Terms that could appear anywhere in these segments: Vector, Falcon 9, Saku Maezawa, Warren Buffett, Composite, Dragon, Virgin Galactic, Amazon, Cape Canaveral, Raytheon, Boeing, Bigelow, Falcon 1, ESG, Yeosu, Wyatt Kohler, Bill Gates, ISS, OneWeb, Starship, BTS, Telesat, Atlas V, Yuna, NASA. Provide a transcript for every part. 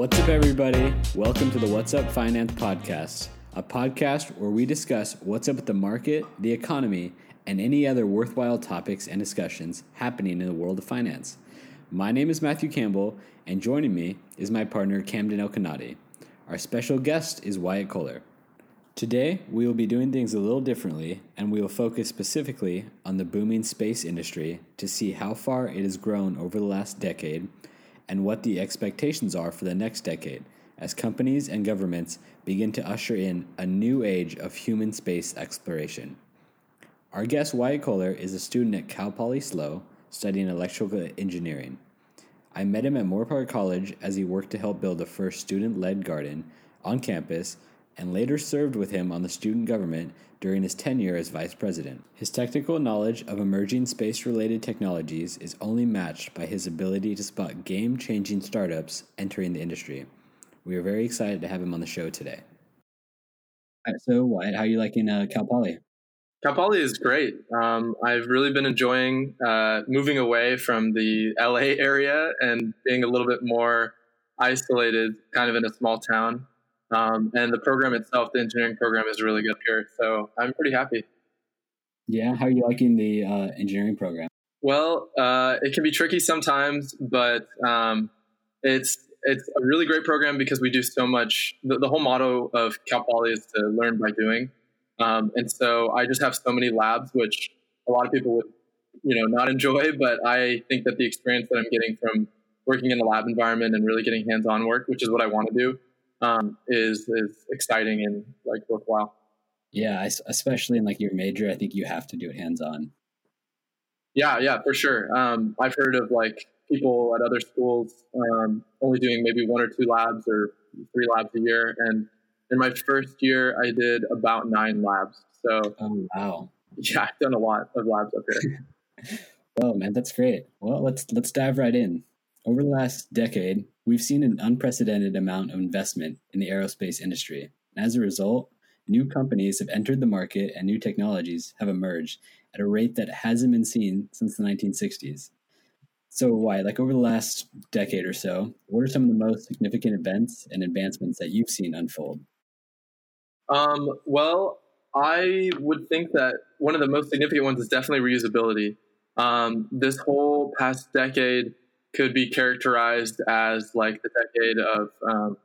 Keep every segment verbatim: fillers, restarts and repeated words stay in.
What's up, everybody? Welcome to the What's Up Finance Podcast, a podcast where we discuss what's up with the market, the economy, and any other worthwhile topics and discussions happening in the world of finance. My name is Matthew Campbell, and joining me is my partner, Camden Elkanadi. Our special guest is Wyatt Kohler. Today, we will be doing things a little differently, and we will focus specifically on the booming space industry to see how far it has grown over the last decade and what the expectations are for the next decade as companies and governments begin to usher in a new age of human space exploration. Our guest, Wyatt Kohler, is a student at Cal Poly S L O studying electrical engineering. I met him at Moorpark College as he worked to help build the first student-led garden on campus and later served with him on the student government during his tenure as vice president. His technical knowledge of emerging space-related technologies is only matched by his ability to spot game-changing startups entering the industry. We are very excited to have him on the show today. All right, so, Wyatt, how are you liking uh, Cal Poly? Cal Poly is great. Um, I've really been enjoying uh, moving away from the L A area and being a little bit more isolated, kind of in a small town. Um, and the program itself, the engineering program, is really good here. So I'm pretty happy. Yeah. How are you liking the uh, engineering program? Well, uh, it can be tricky sometimes, but um, it's it's a really great program because we do so much. The, the whole motto of Cal Poly is to learn by doing. Um, and so I just have so many labs, which a lot of people would you know, not enjoy. But I think that the experience that I'm getting from working in a lab environment and really getting hands-on work, which is what I want to do, Um, is is exciting and like worthwhile. Yeah, especially in like your major, I think you have to do it hands on. Yeah, yeah, for sure. Um, I've heard of like people at other schools um, only doing maybe one or two labs or three labs a year, and in my first year, I did about nine labs. So, oh wow, yeah, I've done a lot of labs up here. Oh man, that's great. Well, let's let's dive right in. Over the last decade, we've seen an unprecedented amount of investment in the aerospace industry. And as a result, new companies have entered the market and new technologies have emerged at a rate that hasn't been seen since the nineteen sixties. So why, like over the last decade or so, what are some of the most significant events and advancements that you've seen unfold? Um, well, I would think that one of the most significant ones is definitely reusability. Um, this whole past decade could be characterized as like the decade of um,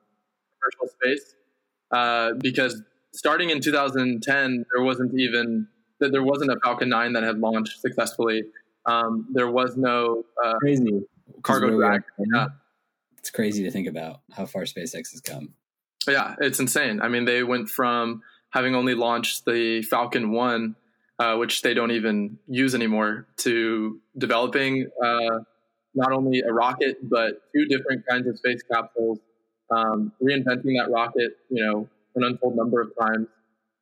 commercial space, uh, because starting in two thousand ten, there wasn't even that there wasn't a Falcon nine that had launched successfully. Um, there was no uh, crazy cargo drag. Yeah. It's crazy to think about how far SpaceX has come. Yeah, it's insane. I mean, they went from having only launched the Falcon one, uh, which they don't even use anymore, to developing Uh, not only a rocket, but two different kinds of space capsules, um, reinventing that rocket, you know, an untold number of times,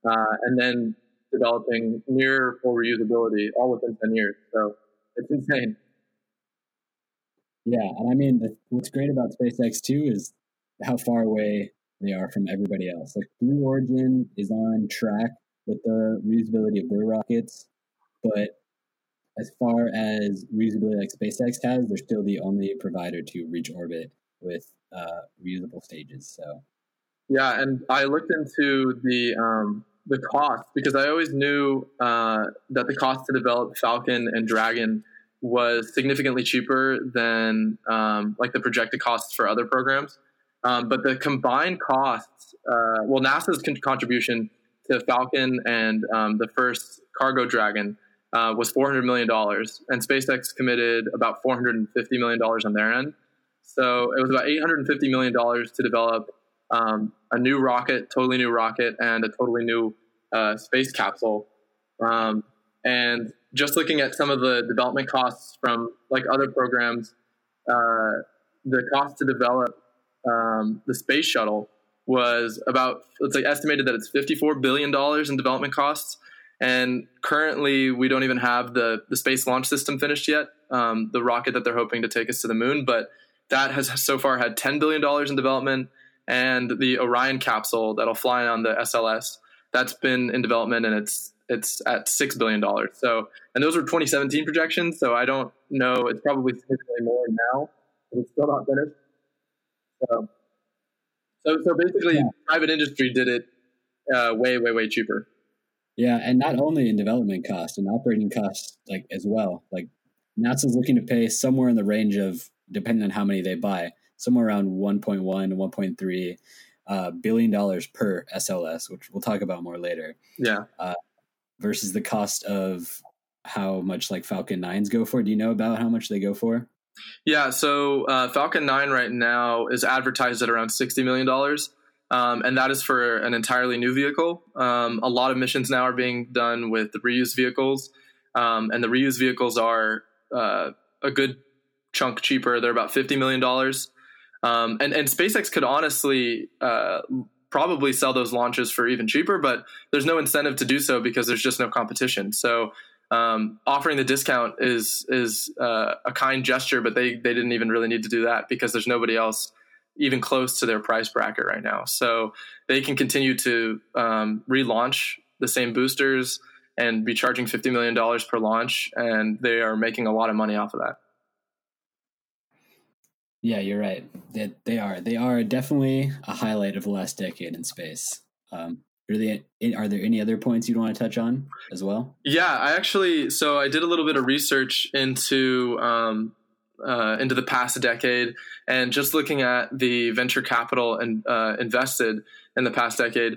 uh, and then developing near full reusability all within ten years. So it's insane. Yeah. And I mean, the, what's great about SpaceX too is how far away they are from everybody else. Like Blue Origin is on track with the reusability of their rockets, but as far as reusability like SpaceX has, they're still the only provider to reach orbit with uh, reusable stages. So, yeah, and I looked into the um, the cost because I always knew uh, that the cost to develop Falcon and Dragon was significantly cheaper than um, like the projected costs for other programs. Um, but the combined costs, uh, well, NASA's con- contribution to Falcon and um, the first cargo Dragon Uh, was four hundred million dollars, and SpaceX committed about four hundred fifty million dollars on their end. So it was about eight hundred fifty million dollars to develop um, a new rocket, totally new rocket, and a totally new uh, space capsule. Um, and just looking at some of the development costs from like other programs, uh, the cost to develop um, the space shuttle was about, it's like estimated that it's fifty-four billion dollars in development costs. And currently, we don't even have the, the space launch system finished yet, um, the rocket that they're hoping to take us to the moon. But that has so far had ten billion dollars in development. And the Orion capsule that'll fly on the S L S, that's been in development, and it's it's at six billion dollars. So, and those were twenty seventeen projections, so I don't know. It's probably significantly more now, but it's still not finished. So So, so basically, yeah. private industry did it uh, way, way, way cheaper. Yeah, and not only in development costs and operating costs, like as well. Like NASA's looking to pay somewhere in the range of, depending on how many they buy, somewhere around one point one to one point three uh, billion dollars per S L S, which we'll talk about more later. Yeah. Uh, versus the cost of how much like Falcon nines go for. Do you know about how much they go for? Yeah, so uh, Falcon nine right now is advertised at around sixty million dollars, um, and that is for an entirely new vehicle. Um, a lot of missions now are being done with the reused vehicles, um, and the reused vehicles are uh, a good chunk cheaper. They're about fifty million dollars. Um, and, and SpaceX could honestly uh, probably sell those launches for even cheaper, but there's no incentive to do so because there's just no competition. So Um, offering the discount is is uh, a kind gesture, but they, they didn't even really need to do that because there's nobody else even close to their price bracket right now. So they can continue to um, relaunch the same boosters and be charging fifty million dollars per launch, and they are making a lot of money off of that. Yeah, you're right. They, they are. They are definitely a highlight of the last decade in space. Um Are, they, are there any other points you'd want to touch on as well? Yeah, I actually, so I did a little bit of research into um, uh, into the past decade, and just looking at the venture capital and uh, invested in the past decade.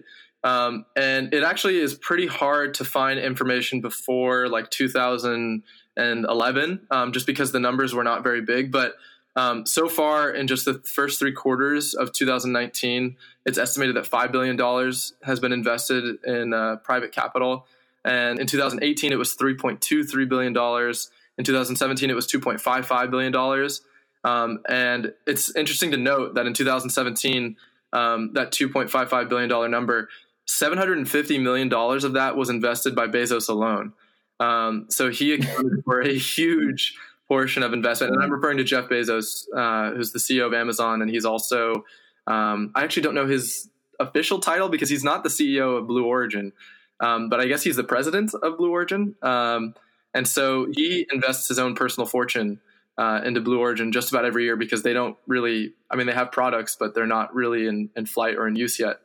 Um, and it actually is pretty hard to find information before like two thousand eleven, um, just because the numbers were not very big. But Um, so far, in just the first three quarters of two thousand nineteen, it's estimated that five billion dollars has been invested in uh, private capital. And in two thousand eighteen, it was three point two three billion dollars. In two thousand seventeen, it was two point five five billion dollars. Um, and it's interesting to note that in two thousand seventeen, um, that two point five five billion dollars number, seven hundred fifty million dollars of that was invested by Bezos alone. Um, so he accounted for a huge portion of investment. And I'm referring to Jeff Bezos, uh, who's the C E O of Amazon. And he's also, um, I actually don't know his official title because he's not the C E O of Blue Origin. Um, but I guess he's the president of Blue Origin. Um, and so he invests his own personal fortune uh, into Blue Origin just about every year because they don't really, I mean, they have products, but they're not really in, in flight or in use yet.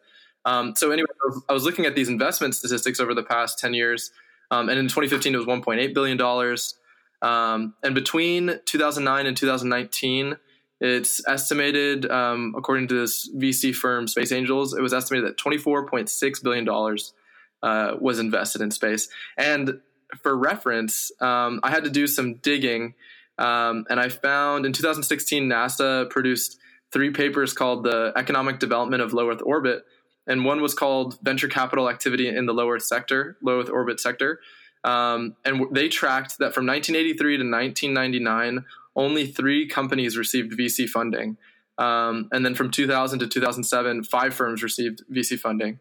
Um, so anyway, I was looking at these investment statistics over the past ten years. Um, and in twenty fifteen, it was one point eight billion dollars. Um, and between two thousand nine and two thousand nineteen, it's estimated, um, according to this V C firm, Space Angels, it was estimated that twenty-four point six billion dollars uh, was invested in space. And for reference, um, I had to do some digging, um, and I found in two thousand sixteen, NASA produced three papers called The Economic Development of Low Earth Orbit, and one was called Venture Capital Activity in the Low Earth Sector, Low Earth Orbit Sector. Um, and w- they tracked that from nineteen eighty-three to nineteen ninety-nine, only three companies received V C funding. Um, and then from two thousand to two thousand seven, five firms received V C funding.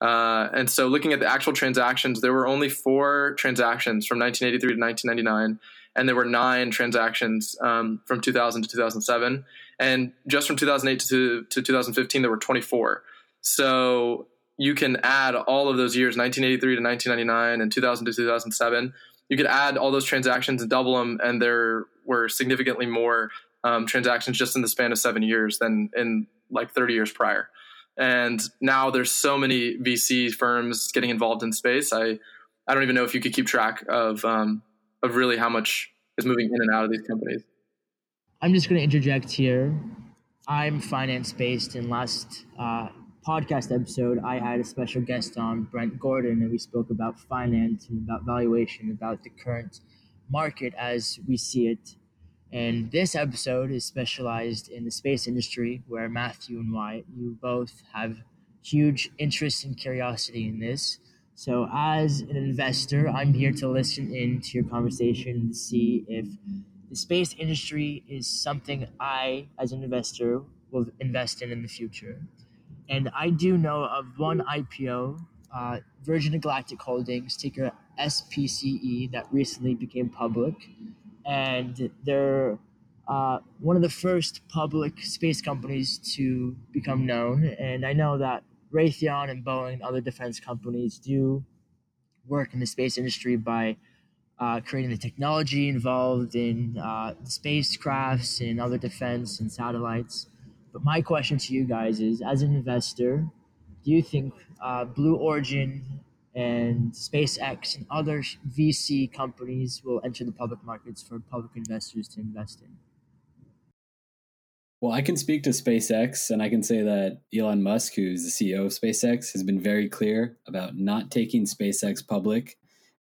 Uh, and so looking at the actual transactions, there were only four transactions from nineteen eighty-three to nineteen ninety-nine, and there were nine transactions um, from two thousand to two thousand seven. And just from two thousand eight to, to two thousand fifteen, there were twenty-four. So you can add all of those years, nineteen eighty-three to nineteen ninety-nine and two thousand to two thousand seven. You could add all those transactions and double them, and there were significantly more um, transactions just in the span of seven years than in like thirty years prior. And now there's so many V C firms getting involved in space. I, I don't even know if you could keep track of um, of really how much is moving in and out of these companies. I'm just going to interject here. I'm finance-based, and last uh, – podcast episode, I had a special guest on, Brent Gordon, and we spoke about finance and about valuation, about the current market as we see it. And this episode is specialized in the space industry, where Matthew and Wyatt, you both have huge interest and curiosity in this. So as an investor, I'm here to listen in to your conversation to see if the space industry is something I, as an investor, will invest in in the future. And I do know of one I P O, uh, Virgin Galactic Holdings, ticker S P C E, that recently became public. And they're uh, one of the first public space companies to become known. And I know that Raytheon and Boeing and other defense companies do work in the space industry by uh, creating the technology involved in uh, spacecrafts and other defense and satellites. But my question to you guys is, as an investor, do you think uh, Blue Origin and SpaceX and other V C companies will enter the public markets for public investors to invest in? Well, I can speak to SpaceX, and I can say that Elon Musk, who's the C E O of SpaceX, has been very clear about not taking SpaceX public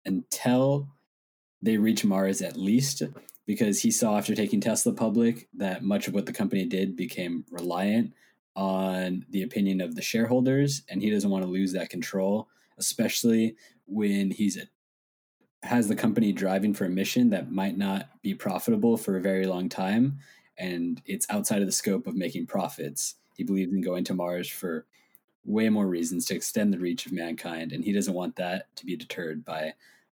until they reach Mars at least, because he saw after taking Tesla public that much of what the company did became reliant on the opinion of the shareholders, and he doesn't want to lose that control, especially when he's has the company driving for a mission that might not be profitable for a very long time, and it's outside of the scope of making profits. He believes in going to Mars for way more reasons to extend the reach of mankind, and he doesn't want that to be deterred by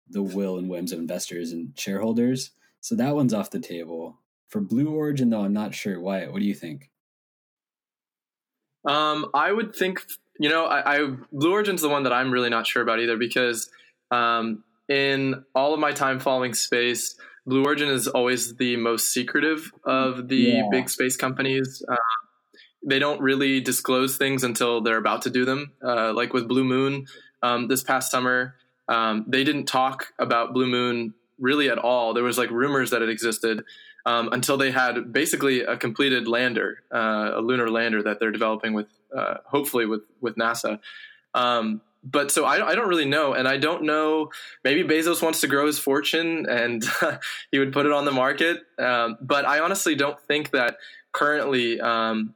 the will and whims of investors and shareholders. So that one's off the table. For Blue Origin, though, I'm not sure. Wyatt, what do you think? Um, I would think, you know, I, I Blue Origin's the one that I'm really not sure about either, because um, in all of my time following space, Blue Origin is always the most secretive of the yeah. big space companies. Uh, they don't really disclose things until they're about to do them. Uh, like with Blue Moon um, this past summer, um, they didn't talk about Blue Moon really at all. There was like rumors that it existed um, until they had basically a completed lander, uh, a lunar lander that they're developing with, uh, hopefully with, with NASA. Um, But so I, I don't really know. And I don't know, maybe Bezos wants to grow his fortune and he would put it on the market. Um, but I honestly don't think that currently um,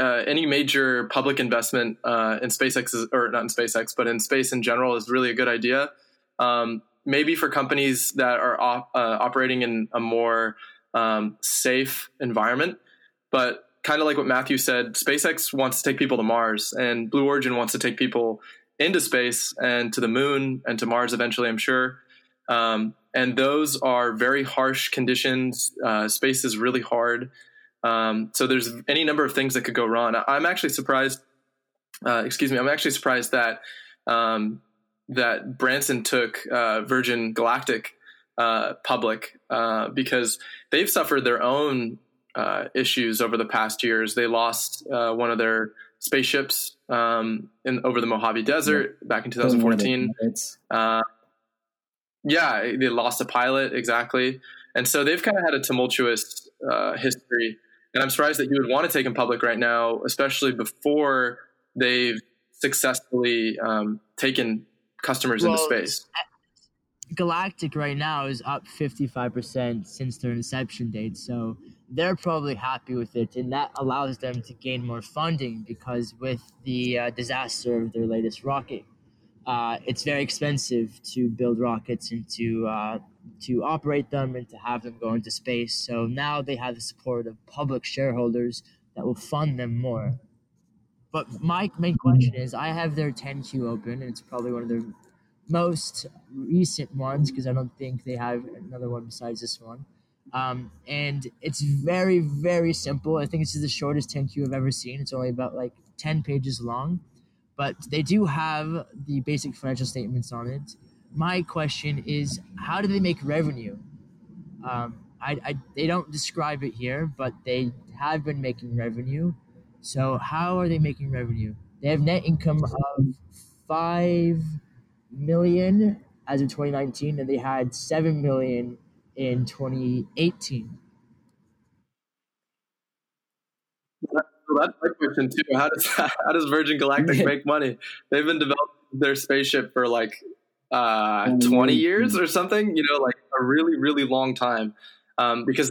uh, any major public investment uh, in SpaceX is, or not in SpaceX, but in space in general is really a good idea. Um, maybe for companies that are op- uh, operating in a more um, safe environment, but kind of like what Matthew said, SpaceX wants to take people to Mars and Blue Origin wants to take people into space and to the moon and to Mars eventually, I'm sure. Um, and those are very harsh conditions. Uh, space is really hard. Um, so there's any number of things that could go wrong. I'm actually surprised, uh, excuse me, I'm actually surprised that um, that Branson took uh, Virgin Galactic uh, public uh, because they've suffered their own uh, issues over the past years. They lost uh, one of their spaceships um, in over the Mojave Desert yeah. back in twenty fourteen. Uh, yeah, they lost a pilot, exactly. And so they've kind of had a tumultuous uh, history. And I'm surprised that you would want to take them public right now, especially before they've successfully um, taken customers well, into space. Galactic right now is up fifty-five percent since their inception date, so they're probably happy with it, and that allows them to gain more funding because with the uh, disaster of their latest rocket, uh, it's very expensive to build rockets and to, uh, to operate them and to have them go into space. So now they have the support of public shareholders that will fund them more. But my main question is, I have their ten Q open, and it's probably one of their most recent ones because I don't think they have another one besides this one. Um, and it's very, very simple. I think this is the shortest ten Q I've ever seen. It's only about like ten pages long, but they do have the basic financial statements on it. My question is, how do they make revenue? Um, I, I, they don't describe it here, but they have been making revenue. So how are they making revenue? They have net income of five million as of twenty nineteen, and they had seven million in twenty eighteen. Well, that's my question too. How does how does Virgin Galactic make money? They've been developing their spaceship for like uh, twenty years or something. You know, like a really really long time. Um, because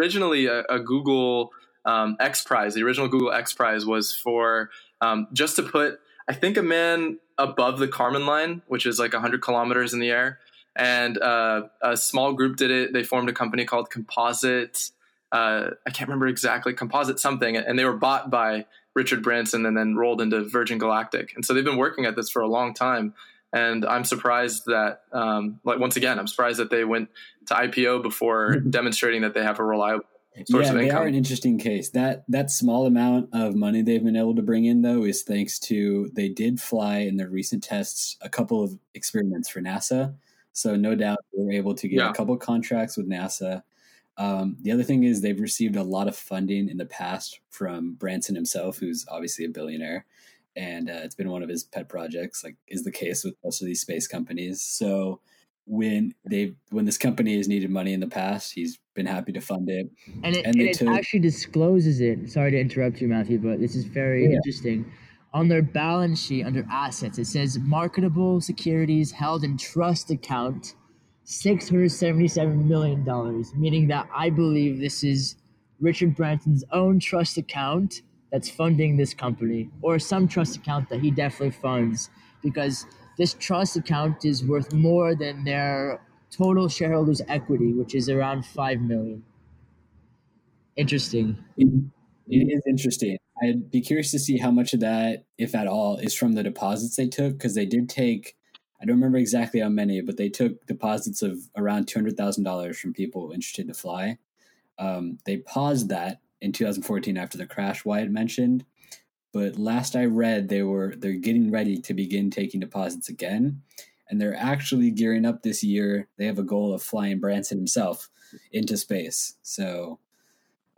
originally a, a Google um, X Prize, the original Google X Prize was for um, just to put, I think, a man above the Kármán line, which is like one hundred kilometers in the air. And uh, a small group did it. They formed a company called Composite. Uh, I can't remember exactly. Composite something. And they were bought by Richard Branson and then rolled into Virgin Galactic. And so they've been working at this for a long time. And I'm surprised that, um, like once again, I'm surprised that they went to I P O before demonstrating that they have a reliable source yeah, of income. Yeah, they are an interesting case. That, that small amount of money they've been able to bring in, though, is thanks to they did fly in their recent tests a couple of experiments for NASA. So no doubt they were able to get yeah. a couple contracts with NASA. Um, the other thing is they've received a lot of funding in the past from Branson himself, who's obviously a billionaire. And uh, it's been one of his pet projects, like is the case with most of these space companies. So when they when this company has needed money in the past, he's been happy to fund it. And it, and and it took, actually discloses it. Sorry to interrupt you, Matthew, but this is very yeah. interesting. On their balance sheet, under assets, it says marketable securities held in trust account, six hundred seventy-seven million dollars, meaning that I believe this is Richard Branson's own trust account that's funding this company, or some trust account that he definitely funds, because this trust account is worth more than their total shareholders' equity, which is around five million dollars. Interesting. It, it is interesting. I'd be curious to see how much of that, if at all, is from the deposits they took, because they did take, I don't remember exactly how many, but they took deposits of around two hundred thousand dollars from people interested to fly. Um, they paused that in two thousand fourteen after the crash Wyatt mentioned, but last I read, they were, they're getting ready to begin taking deposits again. And they're actually gearing up this year. They have a goal of flying Branson himself into space. So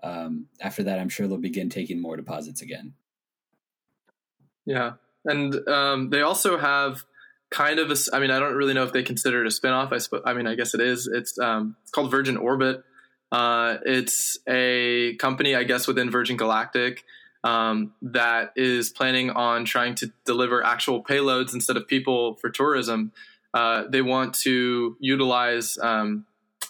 um, after that, I'm sure they'll begin taking more deposits again. Yeah. And um, they also have kind of a, I mean, I don't really know if they consider it a spinoff. I sp- I mean, I guess it is. It's, um, it's called Virgin Orbit. Uh, it's a company, I guess, within Virgin Galactic um, that is planning on trying to deliver actual payloads instead of people for tourism. Uh, they want to utilize um,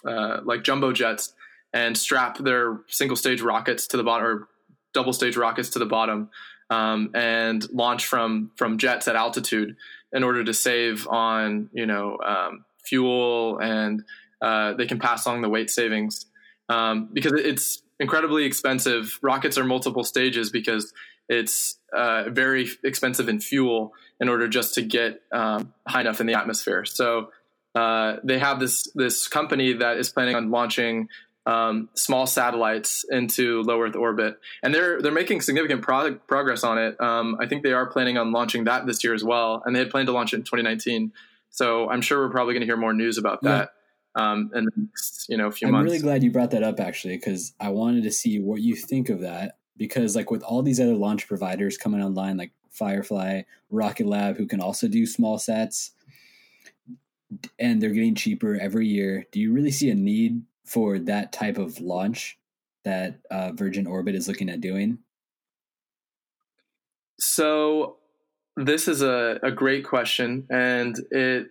uh, like jumbo jets and strap their single stage rockets to the bottom, or double stage rockets to the bottom, um, and launch from from jets at altitude in order to save on, you know, um, fuel, and uh, they can pass along the weight savings. Um, because it's incredibly expensive. Rockets are multiple stages because it's uh, very expensive in fuel in order just to get um, high enough in the atmosphere. So uh, they have this this company that is planning on launching um, small satellites into low Earth orbit, and they're they're making significant pro- progress on it. Um, I think they are planning on launching that this year as well, and they had planned to launch it in twenty nineteen. So I'm sure we're probably going to hear more news about that. Yeah. Um, and you know, a few I'm months. I'm really glad you brought that up, actually, because I wanted to see what you think of that. Because like with all these other launch providers coming online, like Firefly, Rocket Lab, who can also do small sats, and they're getting cheaper every year. Do you really see a need for that type of launch that uh, Virgin Orbit is looking at doing? So this is a, a great question, and it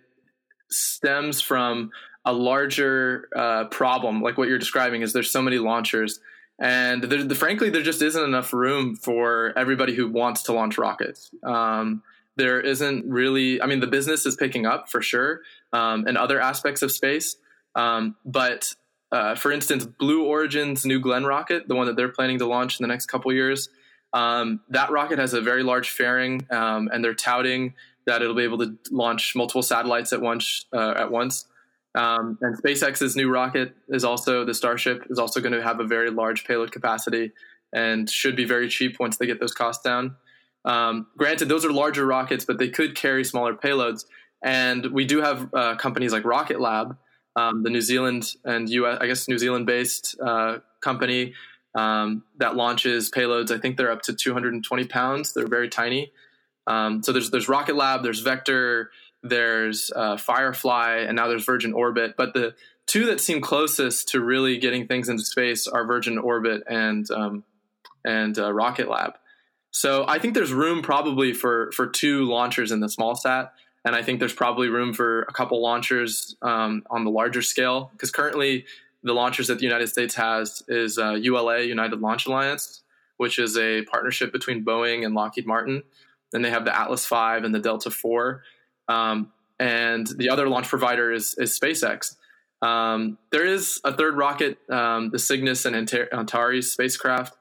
stems from a larger uh, problem, like what you're describing, is there's so many launchers, and there, the, frankly, there just isn't enough room for everybody who wants to launch rockets. Um, there isn't really, I mean, the business is picking up for sure, um, in other aspects of space. Um, but uh, for instance, Blue Origin's New Glenn rocket, the one that they're planning to launch in the next couple years, um, that rocket has a very large fairing, um, and they're touting that it'll be able to launch multiple satellites at once, uh, at once. Um, and SpaceX's new rocket is also, the Starship is also going to have a very large payload capacity and should be very cheap once they get those costs down. Um, granted, those are larger rockets, but they could carry smaller payloads. And we do have uh, companies like Rocket Lab, um, the New Zealand and U S, I guess New Zealand based uh, company um, that launches payloads. I think they're up to two hundred twenty pounds. They're very tiny. Um, so there's, there's Rocket Lab, there's Vector, there's uh, Firefly, and now there's Virgin Orbit. But the two that seem closest to really getting things into space are Virgin Orbit and um, and uh, Rocket Lab. So I think there's room probably for, for two launchers in the small sat, and I think there's probably room for a couple launchers um, on the larger scale, because currently the launchers that the United States has is uh, U L A, United Launch Alliance, which is a partnership between Boeing and Lockheed Martin. Then they have the Atlas V and the Delta four. Um, and the other launch provider is, is SpaceX. Um, there is a third rocket, um, the Cygnus and Antares spacecraft,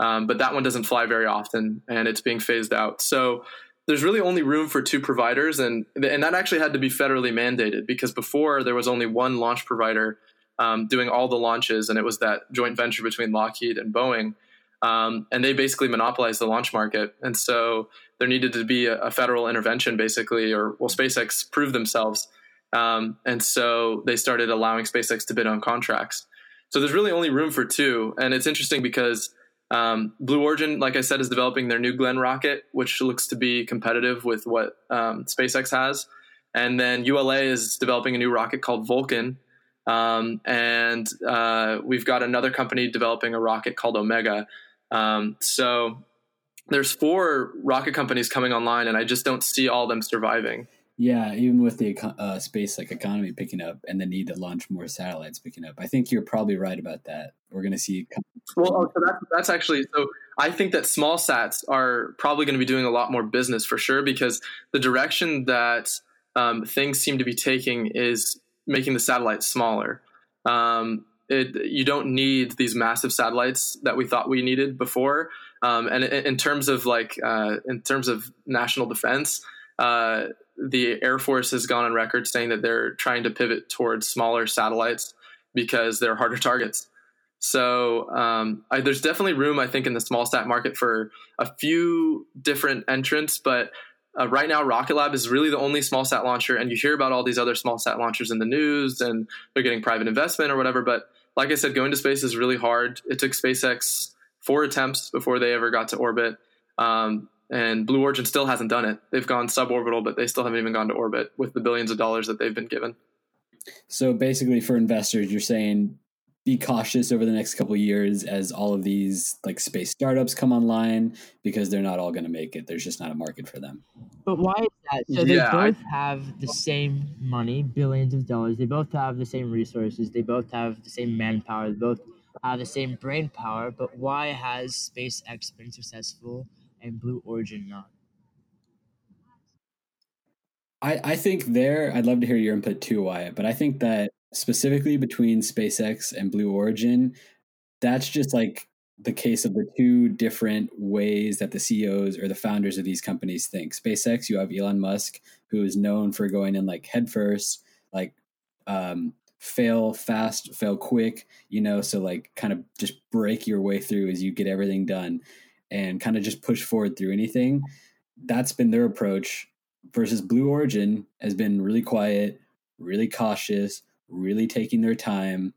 um, but that one doesn't fly very often, and it's being phased out. So there's really only room for two providers, and and that actually had to be federally mandated, because before there was only one launch provider um, doing all the launches, and it was that joint venture between Lockheed and Boeing. Um, and they basically monopolized the launch market. And so there needed to be a, a federal intervention, basically, or well, SpaceX proved themselves. Um, and so they started allowing SpaceX to bid on contracts. So there's really only room for two. And it's interesting because um, Blue Origin, like I said, is developing their New Glenn rocket, which looks to be competitive with what um, SpaceX has. And then U L A is developing a new rocket called Vulcan. Um, and uh, we've got another company developing a rocket called Omega. Um, so there's four rocket companies coming online, and I just don't see all of them surviving. Yeah, even with the uh, space like economy picking up and the need to launch more satellites picking up, I think you're probably right about that. We're going to see. Well, oh, so that's, that's actually so. I think that small sats are probably going to be doing a lot more business for sure, because the direction that um, things seem to be taking is making the satellites smaller. Um, it, you don't need these massive satellites that we thought we needed before. Um, and in terms of like uh, in terms of national defense. Uh, the Air Force has gone on record saying that they're trying to pivot towards smaller satellites because they're harder targets. So um, I, there's definitely room, I think, in the small sat market for a few different entrants. But uh, right now, Rocket Lab is really the only small sat launcher. And you hear about all these other small sat launchers in the news, and they're getting private investment or whatever. But like I said, going to space is really hard. It took SpaceX four attempts before they ever got to orbit. Um, And Blue Origin still hasn't done it. They've gone suborbital, but they still haven't even gone to orbit with the billions of dollars that they've been given. So basically for investors, you're saying be cautious over the next couple of years as all of these like space startups come online, because they're not all going to make it. There's just not a market for them. But why is that? So they yeah, both I... have the same money, billions of dollars. They both have the same resources. They both have the same manpower. They both have the same brain power. But why has SpaceX been successful and Blue Origin not? I, I think there, I'd love to hear your input too, Wyatt, but I think that specifically between SpaceX and Blue Origin, that's just like the case of the two different ways that the C E Os or the founders of these companies think. SpaceX, you have Elon Musk, who is known for going in like headfirst, like um, fail fast, fail quick, you know, so like kind of just break your way through as you get everything done and kind of just push forward through anything. That's been their approach, versus Blue Origin has been really quiet, really cautious, really taking their time.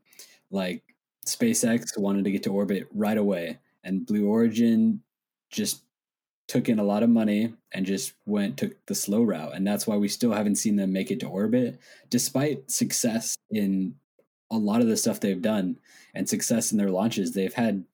Like SpaceX wanted to get to orbit right away, and Blue Origin just took in a lot of money and just went, took the slow route. And that's why we still haven't seen them make it to orbit, despite success in a lot of the stuff they've done and success in their launches. They've had,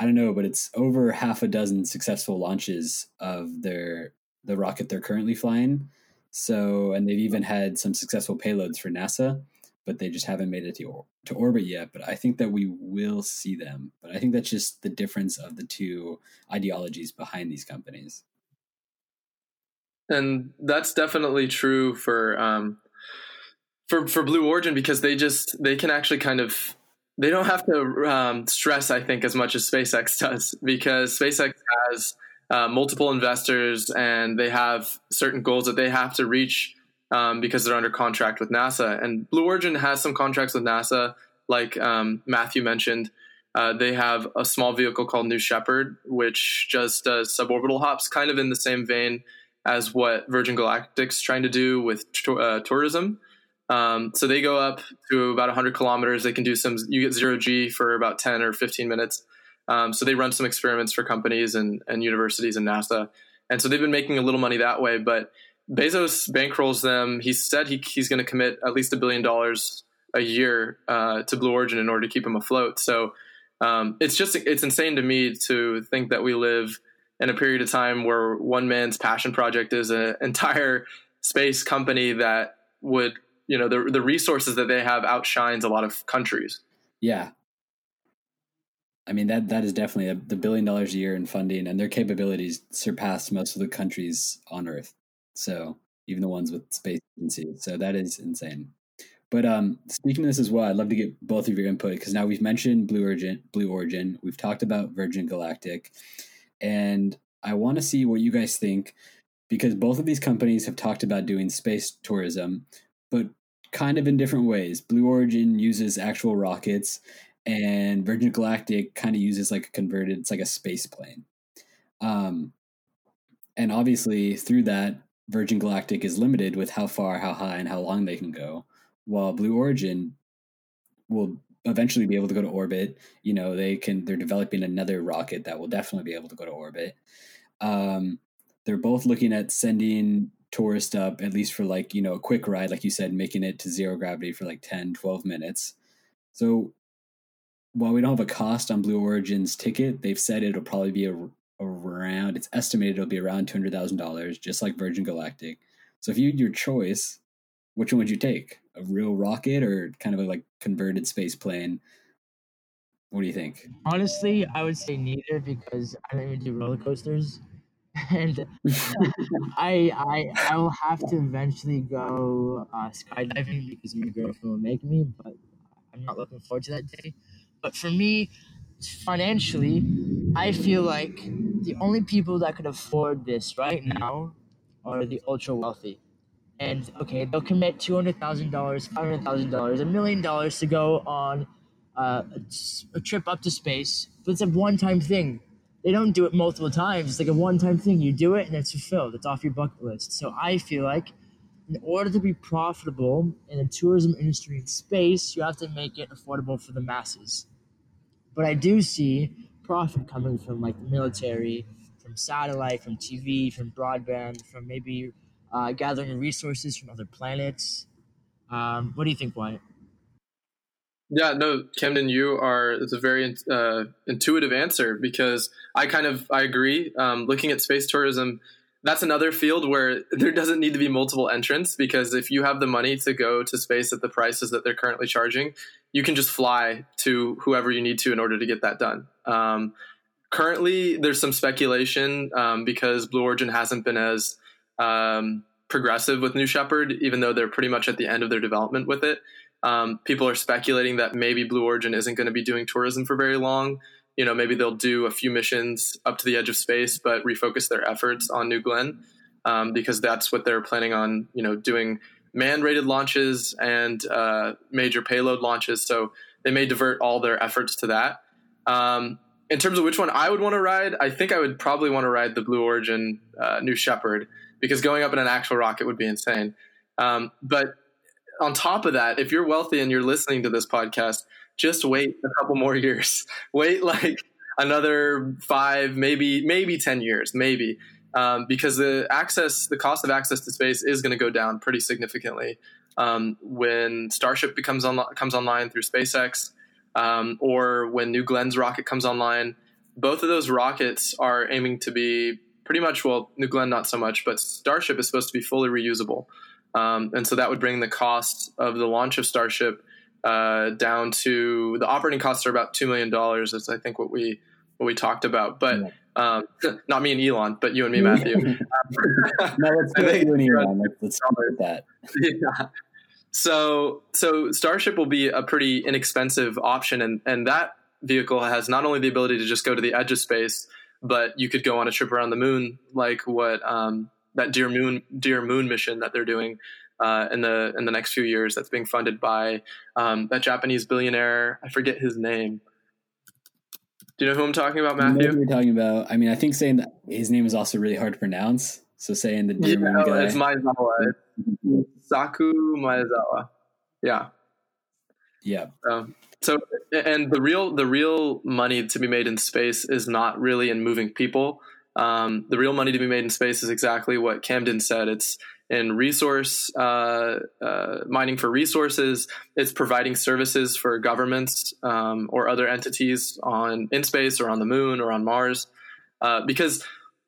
I don't know, but it's over half a dozen successful launches of their the rocket they're currently flying. So, and they've even had some successful payloads for NASA, but they just haven't made it to, to orbit yet. But I think that we will see them. But I think that's just the difference of the two ideologies behind these companies. And that's definitely true for um, for for Blue Origin, because they just they can actually kind of. They don't have to um, stress, I think, as much as SpaceX does, because SpaceX has uh, multiple investors and they have certain goals that they have to reach um, because they're under contract with NASA. And Blue Origin has some contracts with NASA, like um, Matthew mentioned. Uh, they have a small vehicle called New Shepard, which just does suborbital hops, kind of in the same vein as what Virgin Galactic's trying to do with t- uh, tourism. Um, so they go up to about one hundred kilometers. They can do some, you get zero G for about ten or fifteen minutes. Um, so they run some experiments for companies and, and universities and NASA. And so they've been making a little money that way, but Bezos bankrolls them. He said he, he's going to commit at least a billion dollars a year uh, to Blue Origin in order to keep him afloat. So um, it's just, it's insane to me to think that we live in a period of time where one man's passion project is an entire space company that would, you know, the the resources that they have outshines a lot of countries. Yeah. I mean, that that is definitely a, the billion dollars a year in funding, and their capabilities surpass most of the countries on Earth. So even the ones with space agencies. So that is insane. But um, speaking of this as well, I'd love to get both of your input, because now we've mentioned Blue Origin, Blue Origin. We've talked about Virgin Galactic, and I want to see what you guys think, because both of these companies have talked about doing space tourism, but kind of in different ways. Blue Origin uses actual rockets, and Virgin Galactic kind of uses like a converted, it's like a space plane. Um, and obviously through that, Virgin Galactic is limited with how far, how high, and how long they can go, while Blue Origin will eventually be able to go to orbit. You know, they can, they're developing another rocket that will definitely be able to go to orbit. Um, they're both looking at sending tourists up, at least for like, you know, a quick ride, like you said, making it to zero gravity for like ten, twelve minutes. So while we don't have a cost on Blue Origin's ticket, they've said it'll probably be a, around, it's estimated it'll be around two hundred thousand dollars, just like Virgin Galactic. So if you had your choice, which one would you take? A real rocket or kind of a like converted space plane? What do you think? Honestly, I would say neither, because I don't even do roller coasters. And I, I I will have to eventually go uh, skydiving because my girlfriend will make me, but I'm not looking forward to that day. But for me, financially, I feel like the only people that could afford this right now are the ultra wealthy. And okay, they'll commit two hundred thousand dollars, five hundred thousand dollars, a million dollars to go on uh, a trip up to space. But it's a one-time thing. They don't do it multiple times. It's like a one-time thing. You do it and it's fulfilled. It's off your bucket list. So I feel like in order to be profitable in the tourism industry in space, you have to make it affordable for the masses. But I do see profit coming from like the military, from satellite, from T V, from broadband, from maybe uh, gathering resources from other planets. Um, what do you think, Wyatt? Yeah, no, Camden, you are, it's a very uh, intuitive answer, because I kind of, I agree. Um, looking at space tourism, that's another field where there doesn't need to be multiple entrants, because if you have the money to go to space at the prices that they're currently charging, you can just fly to whoever you need to in order to get that done. Um, currently, there's some speculation um, because Blue Origin hasn't been as um, progressive with New Shepard, even though they're pretty much at the end of their development with it. Um, people are speculating that maybe Blue Origin isn't going to be doing tourism for very long. You know, maybe they'll do a few missions up to the edge of space, but refocus their efforts on New Glenn, um, because that's what they're planning on, you know, doing man-rated launches and uh, major payload launches. So they may divert all their efforts to that. Um, in terms of which one I would want to ride, I think I would probably want to ride the Blue Origin uh, New Shepard, because going up in an actual rocket would be insane. Um, but on top of that, if you're wealthy and you're listening to this podcast, just wait a couple more years. Wait like another five, maybe maybe ten years, maybe, um, because the access, the cost of access to space is going to go down pretty significantly um, when Starship becomes on, comes online through SpaceX, um, or when New Glenn's rocket comes online. Both of those rockets are aiming to be pretty much, well, New Glenn not so much, but Starship is supposed to be fully reusable. Um, and so that would bring the cost of the launch of Starship uh, down to, the operating costs are about two million dollars. That's, I think, what we what we talked about. But um, not me and Elon, but you and me, Matthew. No, let's do you and Elon. Let's talk about that. Yeah. So, so Starship will be a pretty inexpensive option. And, and that vehicle has not only the ability to just go to the edge of space, but you could go on a trip around the moon, like what um, – that Dear Moon, Dear Moon mission that they're doing uh, in the in the next few years, that's being funded by um, that Japanese billionaire. I forget his name. Do you know who I'm talking about, Matthew? I know who you're talking about. I mean, I think saying that his name is also really hard to pronounce. So saying the Dear yeah, Moon guy. It's Maezawa. It's Saku Maezawa. Yeah. Yeah. Um, so, and the real the real money to be made in space is not really in moving people. Um, the real money to be made in space is exactly what Camden said. It's in resource uh, uh, mining for resources. It's providing services for governments um, or other entities on in space or on the moon or on Mars. Uh, because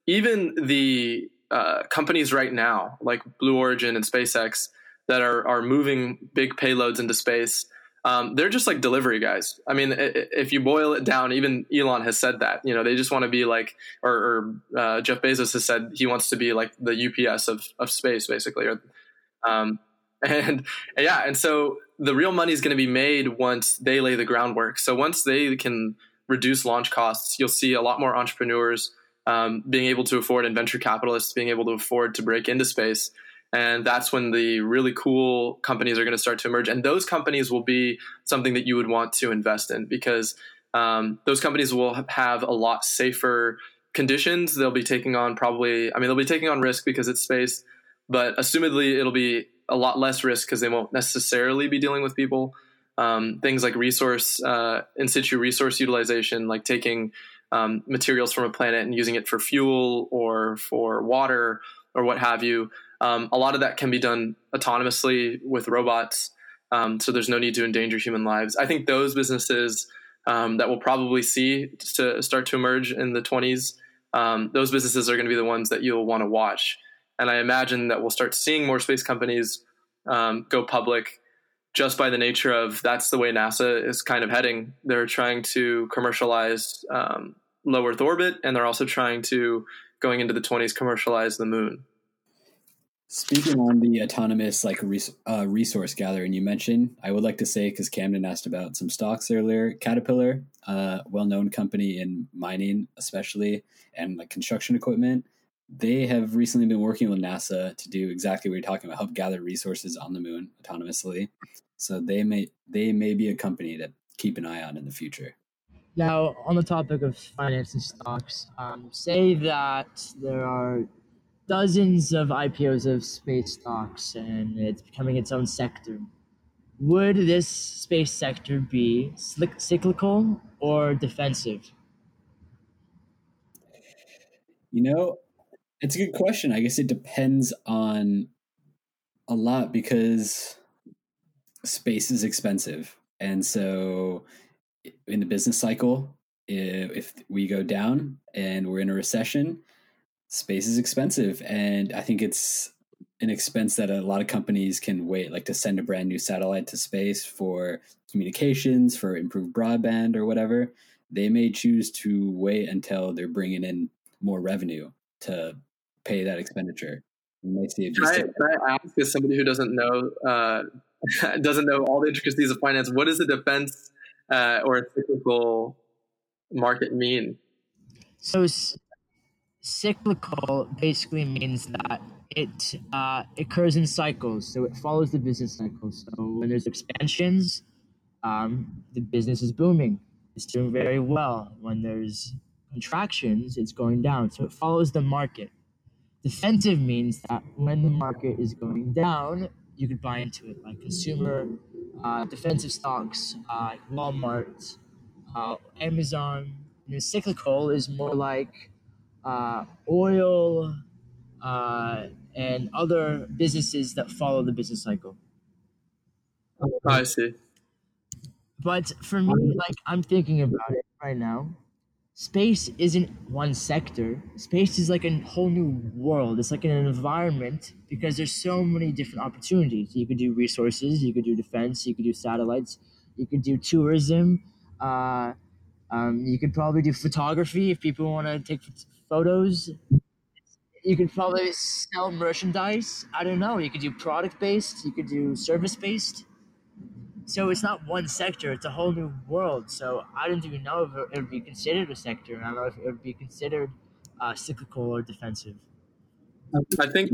even the uh, companies right now, like Blue Origin and SpaceX, that are are moving big payloads into space, um, they're just like delivery guys. I mean, if you boil it down, even Elon has said that, you know, they just want to be like, or, or uh, Jeff Bezos has said he wants to be like the U P S of, of space, basically. Or, um, and yeah, and so the real money is going to be made once they lay the groundwork. So once they can reduce launch costs, you'll see a lot more entrepreneurs um, being able to afford, and venture capitalists being able to afford to break into space. And that's when the really cool companies are going to start to emerge. And those companies will be something that you would want to invest in, because um, those companies will have a lot safer conditions. They'll be taking on probably, I mean, they'll be taking on risk because it's space, but assumedly it'll be a lot less risk because they won't necessarily be dealing with people. um, things like resource, uh, in situ resource utilization, like taking um, materials from a planet and using it for fuel or for water or what have you. Um, a lot of that can be done autonomously with robots. Um, so there's no need to endanger human lives. I think those businesses um, that we'll probably see to start to emerge in the twenties, um, those businesses are going to be the ones that you'll want to watch. And I imagine that we'll start seeing more space companies um, go public just by the nature of that's the way NASA is kind of heading. They're trying to commercialize um, low Earth orbit, and they're also trying to, going into the twenties, commercialize the moon. Speaking on the autonomous like res- uh, resource gathering you mentioned, I would like to say, because Camden asked about some stocks earlier, Caterpillar, a uh, well-known company in mining especially, and like construction equipment, they have recently been working with NASA to do exactly what you're talking about, help gather resources on the moon autonomously. So they may they may be a company to keep an eye on in the future. Now, on the topic of finance and stocks, um, say that there are dozens of I P Os of space stocks and it's becoming its own sector. Would this space sector be cyclical or defensive? You know, it's a good question. I guess it depends on a lot because space is expensive. And so in the business cycle, if we go down and we're in a recession, space is expensive, and I think it's an expense that a lot of companies can wait, like to send a brand new satellite to space for communications, for improved broadband or whatever. They may choose to wait until they're bringing in more revenue to pay that expenditure. You may see it. Just I, I ask, as somebody who doesn't know uh, doesn't know all the intricacies of finance, what does a defense uh, or a cyclical market mean? So. Cyclical basically means that it uh, occurs in cycles, so it follows the business cycle. So when there's expansions, um, the business is booming. It's doing very well. When there's contractions, it's going down. So it follows the market. Defensive means that when the market is going down, you could buy into it, like consumer uh, defensive stocks, uh, Walmart, uh, Amazon. You know, cyclical is more like Uh, oil, uh, and other businesses that follow the business cycle. Oh, I see. But for me, like I'm thinking about it right now, space isn't one sector. Space is like a whole new world. It's like an environment because there's so many different opportunities. You could do resources, you could do defense, you could do satellites, you could do tourism. Uh, um, you could probably do photography if people want to take ph- photos. You could probably sell merchandise. I don't know. You could do product-based. You could do service-based. So it's not one sector. It's a whole new world. So I don't even know if it would be considered a sector. And I don't know if it would be considered uh, cyclical or defensive. I think...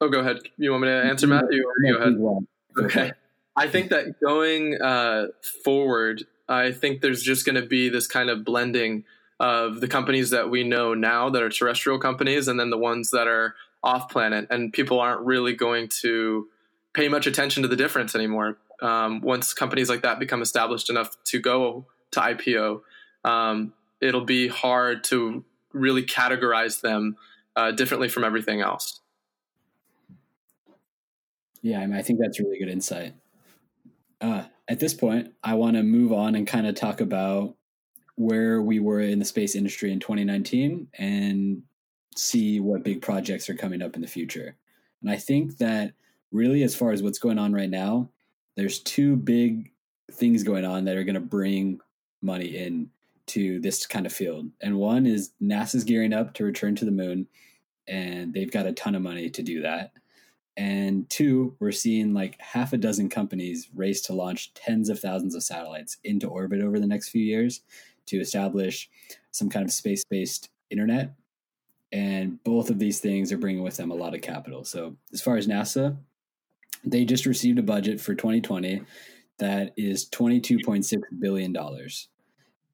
Oh, go ahead. You want me to answer, Matthew? Or go ahead. Okay. I think that going uh, forward, I think there's just going to be this kind of blending of the companies that we know now that are terrestrial companies and then the ones that are off planet, and people aren't really going to pay much attention to the difference anymore. Um, once companies like that become established enough to go to I P O, um, it'll be hard to really categorize them uh, differently from everything else. Yeah. I mean, I think that's really good insight. Uh, at this point, I want to move on and kind of talk about where we were in the space industry in twenty nineteen and see what big projects are coming up in the future. And I think that really, as far as what's going on right now, there's two big things going on that are going to bring money in to this kind of field. And one is NASA's gearing up to return to the moon, and they've got a ton of money to do that. And two, we're seeing like half a dozen companies race to launch tens of thousands of satellites into orbit over the next few years to establish some kind of space-based internet. And both of these things are bringing with them a lot of capital. So as far as NASA, they just received a budget for twenty twenty that is twenty-two point six billion dollars.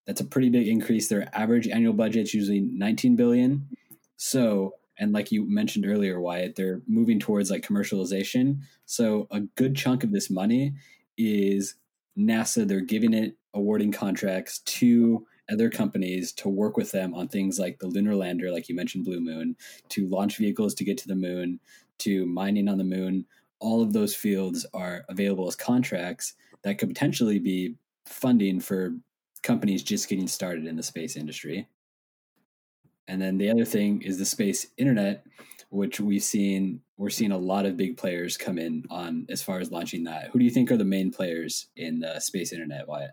That's a pretty big increase. Their average annual budget is usually nineteen billion dollars. So, and like you mentioned earlier, Wyatt, they're moving towards like commercialization. So a good chunk of this money is NASA, they're giving it, awarding contracts to other companies to work with them on things like the lunar lander, like you mentioned, Blue Moon, to launch vehicles to get to the moon, to mining on the moon. All of those fields are available as contracts that could potentially be funding for companies just getting started in the space industry. And then the other thing is the space internet, which we've seen, we're seeing a lot of big players come in on as far as launching that. Who do you think are the main players in the space internet, Wyatt?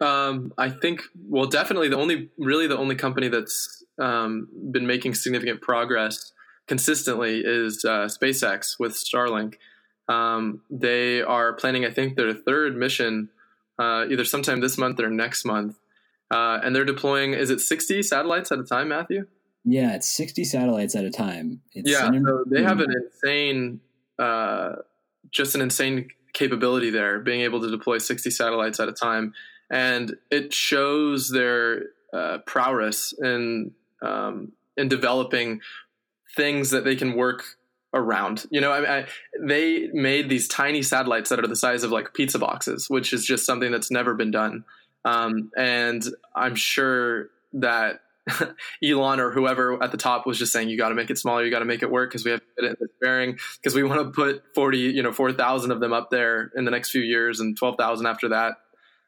Um, I think, well, definitely the only, really the only company that's um, been making significant progress consistently is uh, SpaceX with Starlink. Um, they are planning, I think, their third mission uh, either sometime this month or next month. Uh, and they're deploying, is it sixty satellites at a time, Matthew? Yeah, it's sixty satellites at a time. It's yeah, an- so they have an insane, uh, just an insane capability there, being able to deploy sixty satellites at a time. And it shows their uh, prowess in um, in developing things that they can work around. You know, I, I, they made these tiny satellites that are the size of like pizza boxes, which is just something that's never been done. Um, and I'm sure that Elon or whoever at the top was just saying, you got to make it smaller, you got to make it work because we have it in this bearing because we want to put forty, you know, four thousand of them up there in the next few years and twelve thousand after that.